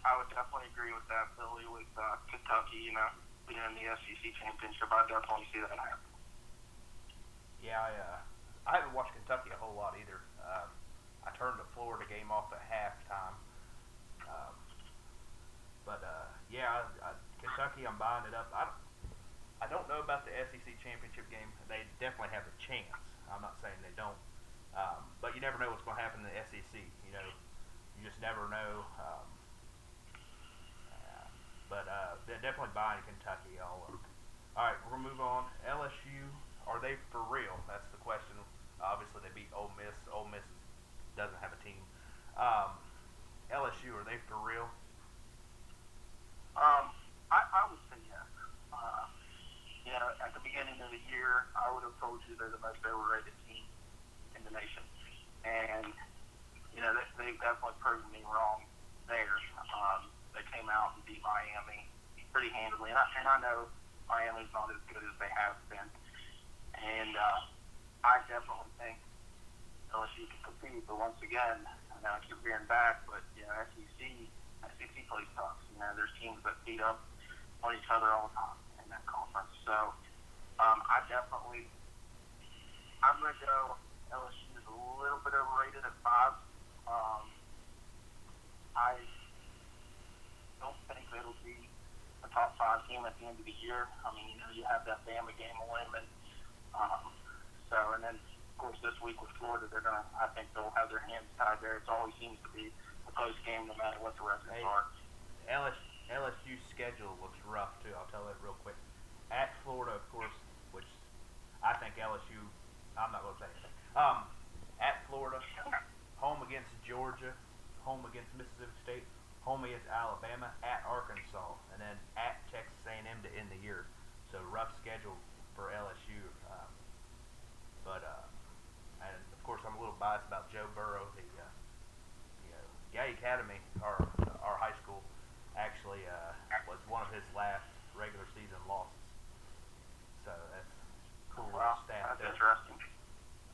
I would definitely agree with that, Billy, with Kentucky, you know, being in the SEC championship. I definitely see that happen. Yeah, I haven't watched Kentucky a whole lot either. I turned the Florida game off at halftime. Kentucky, I'm buying it up. I don't know about the SEC championship game. They definitely have a chance. I'm not saying they don't. But you never know what's going to happen in the SEC. You know, you just never know. They're definitely buying Kentucky all up. All right, we're going to move on. LSU, are they for real? That's the question. Obviously, they beat Ole Miss. Ole Miss doesn't have a team. LSU, are they for real? I would say yes. You know, at the beginning of the year, I would have told you they're the most overrated team in the nation. And, you know, they've definitely proven me wrong there. They came out and beat Miami pretty handily. And I know Miami's not as good as they have been. And I definitely think LSU can compete, but once again, I know I keep veering back, but you know, SEC plays tough. You know, there's teams that beat up on each other all the time in that conference. So, I'm going to go LSU is a little bit overrated at 5. I don't think it'll be a top 5 team at the end of the year. I mean, you know, you have that Bama game away, but and then. Of course, this week with Florida, I think they'll have their hands tied there. It always seems to be a close game, no matter what the records are. LSU's schedule looks rough, too. I'll tell that real quick. At Florida, of course, which I think LSU – I'm not going to say anything. At Florida, home against Georgia, home against Mississippi State, home against Alabama, at Arkansas, and then at Texas A&M to end the year. So rough schedule for LSU. And of course, I'm a little biased about Joe Burrow, the Yale Academy, our high school. Actually was one of his last regular season losses. So that's cool. Wow, that's interesting.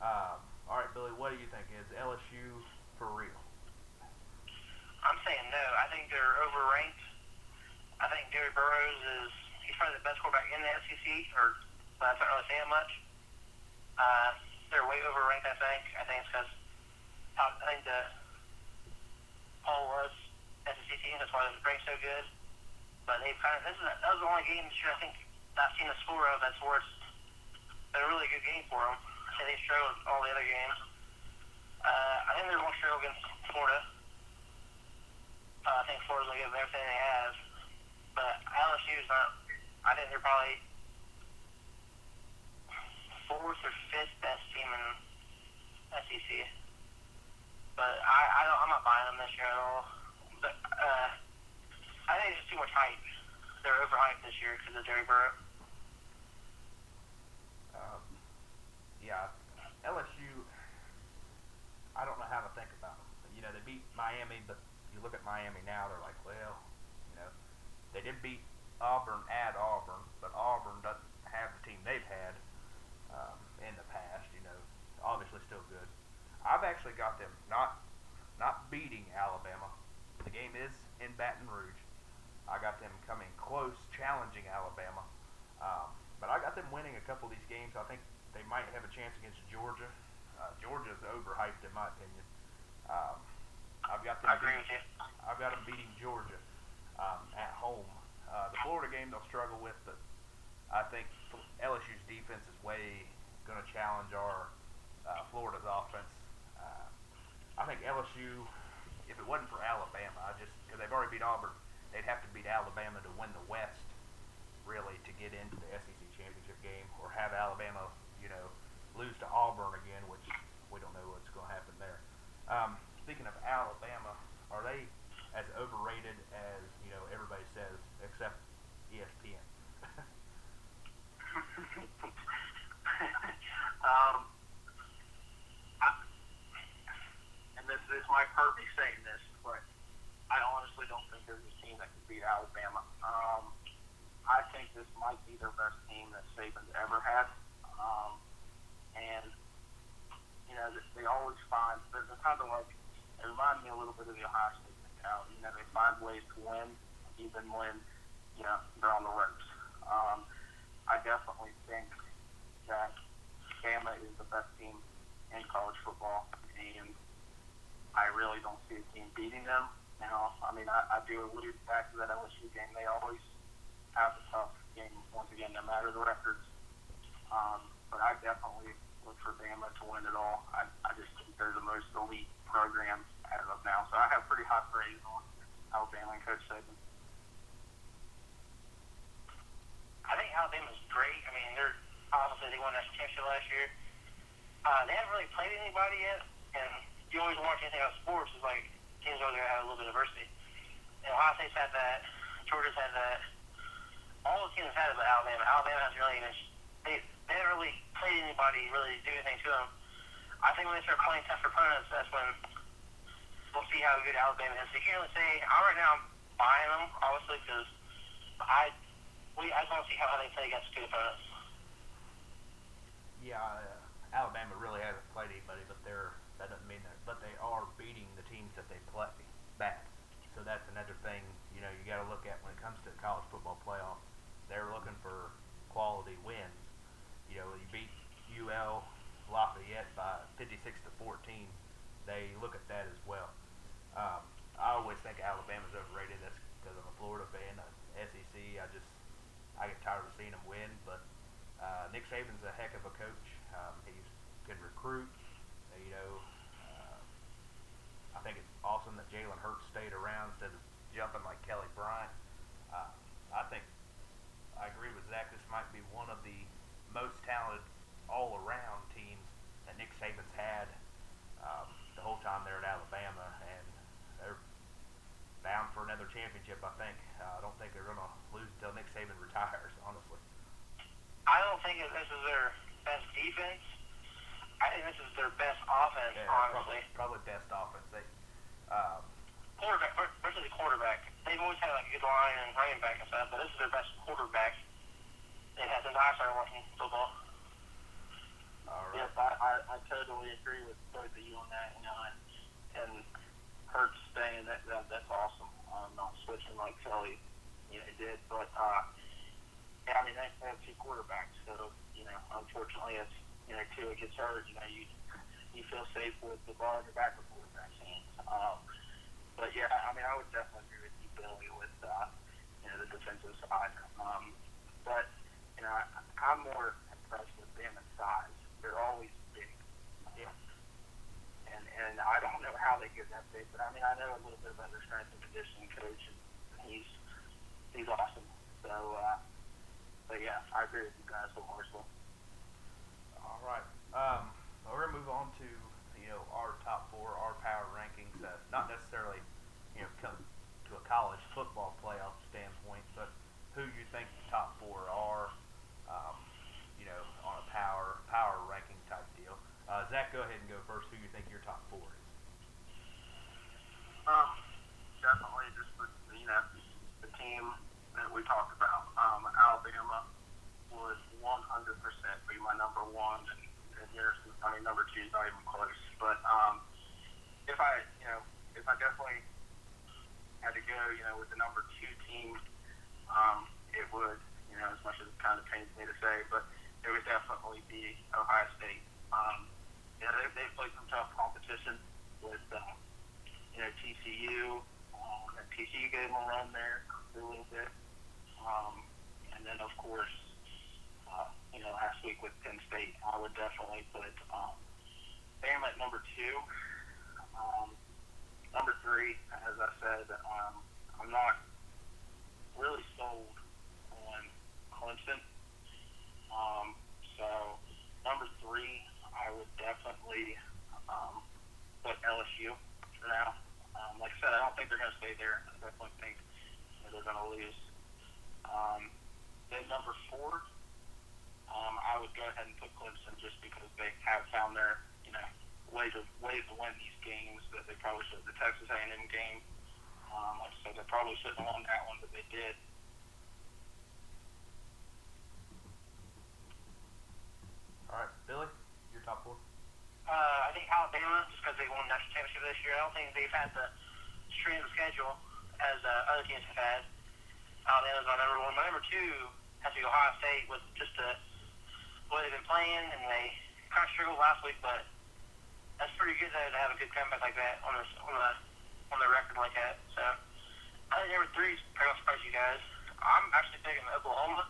All right, Billy, what do you think? Is LSU for real? I'm saying no. I think they're overranked. I think Joe Burrows he's probably the best quarterback in the SEC, or well, that's not really saying much. They're way overranked, I think. I think it's because the Paul Russ SEC teams, that's why the rank's so good. But they've kind of that was the only game this year I think I've seen a score of that's worth. Been a really good game for them. I think they struggled all the other games. I think they're going to struggle against Florida. I think Florida's going to give them everything they have. But LSU's not. I think they're probably fourth or fifth best team in SEC. But I'm not buying them this year at all. But I think it's too much hype. They're overhyped this year because of Jerry Burrow. Yeah, LSU. I don't know how to think about them. You know, they beat Miami, but you look at Miami now, they're like, well, you know, they did beat Auburn at Auburn, but Auburn doesn't have the team they've had in the past. You know, obviously still good. I've actually got them not beating Alabama. The game is in Baton Rouge. I got them coming close, challenging Alabama. But I got them winning a couple of these games. I think they might have a chance against Georgia. Georgia's overhyped, in my opinion. I've got them beating Georgia at home. The Florida game they'll struggle with, but I think LSU's defense is way going to challenge our Florida's offense. I think LSU... If it wasn't for Alabama, because they've already beat Auburn, they'd have to beat Alabama to win the West, really, to get into the SEC championship game, or have Alabama, you know, lose to Auburn again, which we don't know what's going to happen there. Speaking of Alabama, are they as overrated as, you know, everybody says, except ESPN? This might hurt me saying this, but I honestly don't think there's a team that can beat Alabama. I think this might be their best team that Saban's ever had. And, you know, they always find, they're kind of like, it reminds me a little bit of the Ohio State mentality. You know, they find ways to win, even when, you know, they're on the ropes. I definitely think that Bama is the best team in college football, and I really don't see a team beating them. Now, I mean, I do allude back to that LSU game. They always have a tough game, once again, no matter the records. But I definitely look for Bama to win it all. I just think they're the most elite program as of now. So I have pretty high praise on Alabama and Coach Saban. I think Alabama's great. I mean, they're obviously they won that championship last year. They haven't really played anybody yet, and you always watch anything about sports, it's like teams are going to have a little bit of adversity. And Ohio State's had that, Georgia's had that, all the teams have had it, but Alabama hasn't really, they haven't really played anybody, really do anything to them. I think when they start playing tougher opponents, that's when we'll see how good Alabama is. So you can't really say, right now I'm buying them, obviously, because I just want to see how they play against good opponents. Yeah, Alabama really hasn't played anybody, but that doesn't mean that, but they are beating the teams that they play back. So that's another thing, you know, you got to look at when it comes to the college football playoff. They're looking for quality wins. You know, you beat UL Lafayette by 56-14. They look at that as well. I always think Alabama's overrated. That's because I'm a Florida fan. SEC, I get tired of seeing them win. But Nick Saban's a heck of a coach. He's a good recruit. You know, I think it's awesome that Jalen Hurts stayed around instead of jumping like Kelly Bryant. I think I agree with Zach. This might be one of the most talented all-around teams that Nick Saban's had the whole time there at Alabama, and they're bound for another championship, I think. I don't think they're going to lose until Nick Saban retires, honestly. I don't think this is their best defense. I think this is their best offense, honestly. Probably best offense. Quarterback, especially the quarterback. They've always had like a good line and running back and stuff, but this is their best quarterback they've had since I started watching football. All right. Yes, I totally agree with both of you on that. You know, and Kurt's saying that's awesome. Not switching like Kelly, you know, did, but I mean they have two quarterbacks, so you know, unfortunately, it's you know, two it gets hurt. You know, you feel safe with the ball in your back with quarterback's hands. But yeah, I mean, I would definitely agree with you, Billy, with you know, the defensive side. But you know, I'm more impressed with them in size. They're always big. Yeah. And I don't know how they get that big, but I mean, I know a little bit about their strength and conditioning coach, and he's awesome. So, but yeah, I agree with you guys wholeheartedly. All right. Well, we're gonna move on to you know our top four, our power rankings. Not necessarily you know come to a college football playoff standpoint, but who you think the top four are. You know, on a power ranking type deal. Zach, go ahead and go first. Who do you think your top four is? Definitely just the team that we talked about. Alabama would 100% be my number one, and here's I mean number two is not even close. But if I definitely had to go, you know, with the number two team, it would, you know, as much as it kind of pains me to say, but it would definitely be Ohio State. You know, they've played some tough competition with, you know, TCU. TCU gave them a run there for a little bit. And then, of course, you know, last week with Penn State, I would definitely put Bama at number two. Number three, as I said, I'm not really sold on Clemson. So, number three, I would definitely put LSU for now. Like I said, I don't think they're going to stay there. I definitely think they're going to lose. Then number four, I would go ahead and put Clemson just because they have found their, you know, ways to win these games that they probably should. The Texas A&M game, like I said, they probably shouldn't have won that one, but they did. All right, Billy, your top four? I think Alabama, just because they won the national championship this year. I don't think they've had the strength of schedule as other teams have had. Alabama's my number one. My number two has to be Ohio State with just what they've been playing, and they kind of struggled last week, but that's pretty good though, to have a good comeback like that on the record like that. So I think number three is pretty much surprised you guys. I'm actually picking Oklahoma.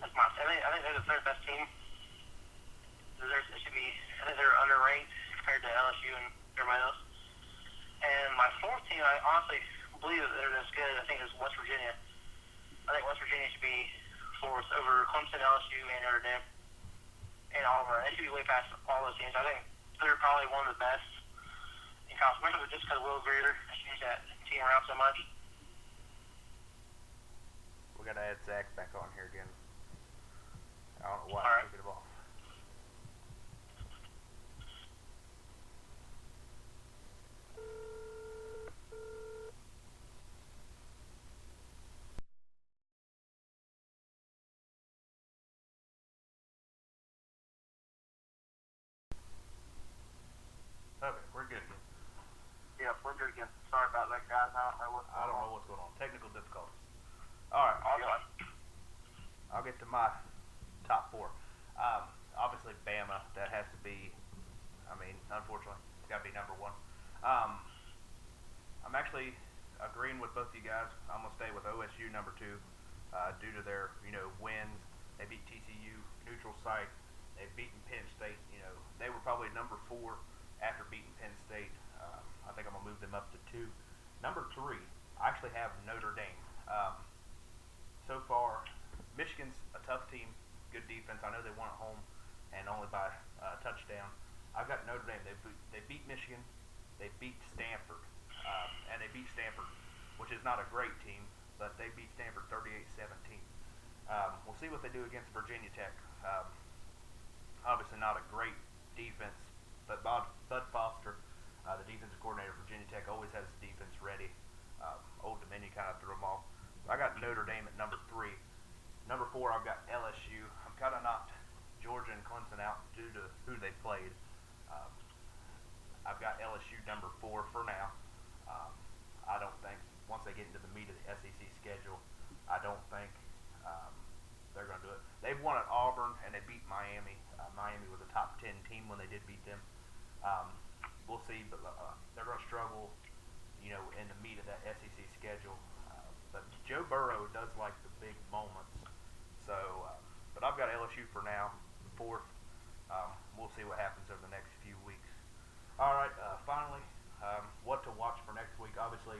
That's my. I think they're the third best team. It should be, I think they're underranked compared to LSU and everybody else. And my fourth team, I honestly believe that they're as good, I think, is West Virginia. I think West Virginia should be fourth over Clemson, LSU, and Notre Dame, and Auburn. They should be way past all those teams. I think they're probably one of the best in college, especially just because Will Greer changed that team around so much. We're going to add Zach back on here again. I don't know why I took it off. Agreeing with both of you guys, I'm going to stay with OSU number two due to their, you know, wins. They beat TCU, neutral site. They've beaten Penn State. You know, they were probably number four after beating Penn State. I think I'm going to move them up to two. Number three, I actually have Notre Dame. So far, Michigan's a tough team, good defense. I know they won at home and only by a touchdown. I've got Notre Dame. They beat Michigan, they beat Stanford, and they beat Stanford, which is not a great team, but they beat Stanford 38-17. We'll see what they do against Virginia Tech. Obviously not a great defense, but Bud Foster, the defensive coordinator of Virginia Tech, always has his defense ready. Old Dominion kind of threw them off. I got Notre Dame at number 3. Number 4, I've got LSU. I'm kind of knocked Georgia and Clemson out due to who they played. I've got LSU number 4 for now. I don't think, once they get into the meat of the SEC schedule, I don't think they're going to do it. They've won at Auburn, and they beat Miami. Miami was a top 10 team when they did beat them. We'll see, but they're going to struggle, in the meat of that SEC schedule. But Joe Burrow does like the big moments. So, but I've got LSU for now, 4th. We'll see what happens over the next few weeks. All right, finally, what to watch for next week. Obviously,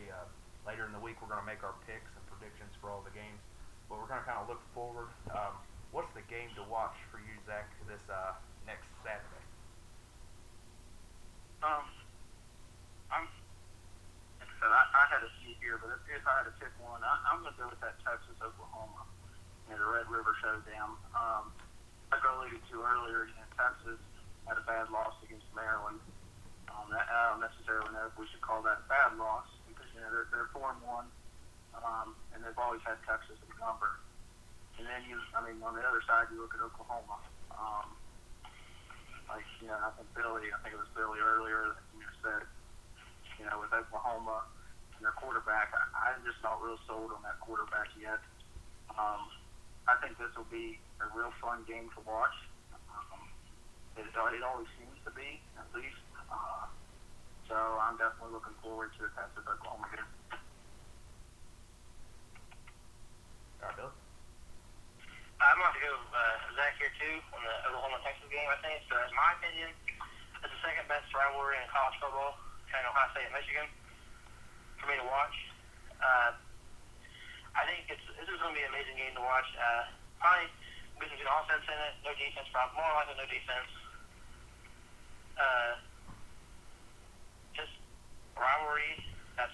later in the week, we're going to make our picks and predictions for all the games. But we're going to kind of look forward. What's the game to watch for you, Zach, this next Saturday? I had a few here, but if I had to pick one, I'm going to go with that Texas-Oklahoma, the Red River Showdown. Like I alluded to earlier, Texas had a bad loss against Maryland. I don't necessarily know if we should call that a bad loss, because they're 4-1. And they've always had Texas in number. And then on the other side, you look at Oklahoma. I think it was Billy earlier that said, with Oklahoma and their quarterback, I'm just not real sold on that quarterback yet. I think this will be a real fun game to watch. It always seems to be, at least. So I'm definitely looking forward to the Texas Oklahoma game. I'm going to go with Zach here too on the Oklahoma-Texas game, I think. So, in my opinion, it's the second best rivalry in college football, kind of Ohio State and Michigan, for me to watch. I think this is going to be an amazing game to watch. Probably be some good offense in it, no defense, probably more likely no defense. Just rivalry. That's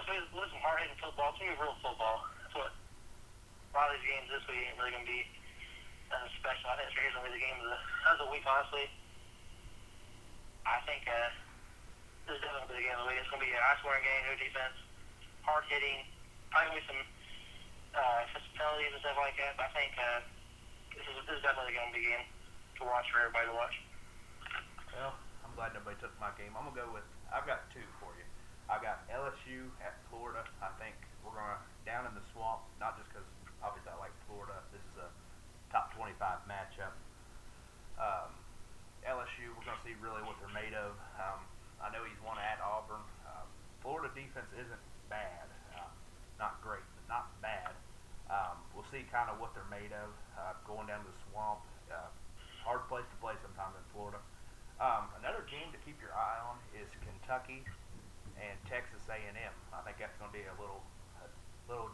some hard-hitting football. It's going to be real football. That's what a lot of these games this week ain't really going to be special. I think it's going to be the game of the week, honestly. I think this is definitely going to be the game of the week. It's going to be an eye-scoring game, no defense, hard-hitting, probably going to be some facilities and stuff like that. But I think this is definitely going to be a game to watch for everybody to watch. Well, I'm glad nobody took my game. I'm going to go with – I've got 2 for you. I got LSU at Florida. I think we're going to down in the swamp, not just because obviously I like Florida. This is a top 25 matchup. LSU, we're going to see really what they're made of. I know he's won at Auburn. Florida defense isn't bad. Not great, but not bad. We'll see kind of what they're made of going down to the swamp. Hard place to play sometimes in Florida. Another game to keep your eye on is Kentucky and Texas A&M. I think that's going to be a little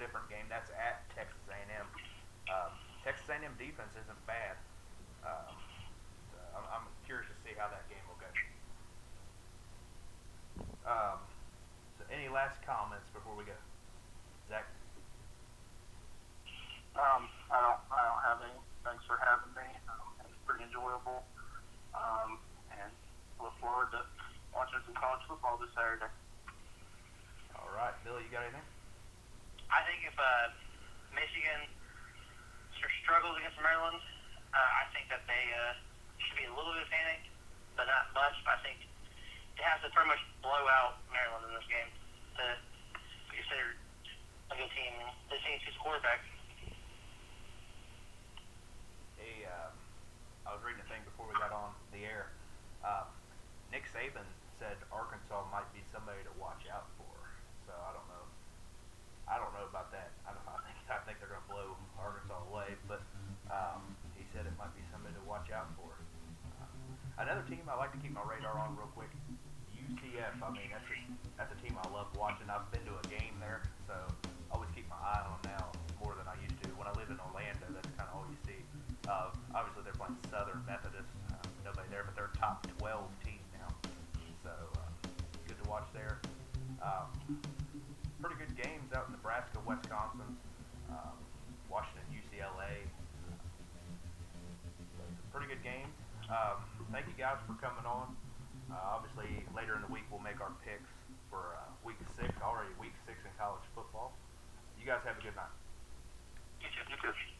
different game. That's at Texas A&M. Texas A&M defense isn't bad. So I'm curious to see how that game will go. So any last comments before we go? Zach? I don't have any. Thanks for having me. It's pretty enjoyable. And look forward to watching some college football this Saturday. All right, Bill, you got anything? I think if Michigan struggles against Maryland, I think that they should be a little bit panicked, but not much. I think they have to pretty much blow out Maryland in this game to be considered a good team. This team's quarterback. I was reading a thing before we got on the air. Nick Saban said Arkansas might be somebody to watch out for. So I don't know about that. I think they're going to blow Arkansas away, but he said it might be somebody to watch out for. Another team I like to keep my radar on real quick, UCF. I mean, that's just that's a team I love watching. I've been to a game there, so I always keep my eye on them now more than I used to. When I lived in Orlando, that's kind of all you see. Obviously, they're playing Southern Methodist. Nobody there, but they're a top 12 team now. So, good to watch there. Pretty good games out in Nebraska, Wisconsin, Washington, UCLA. Pretty good game. Thank you guys for coming on. Obviously, later in the week, we'll make our picks for week 6 in college football. You guys have a good night. You too.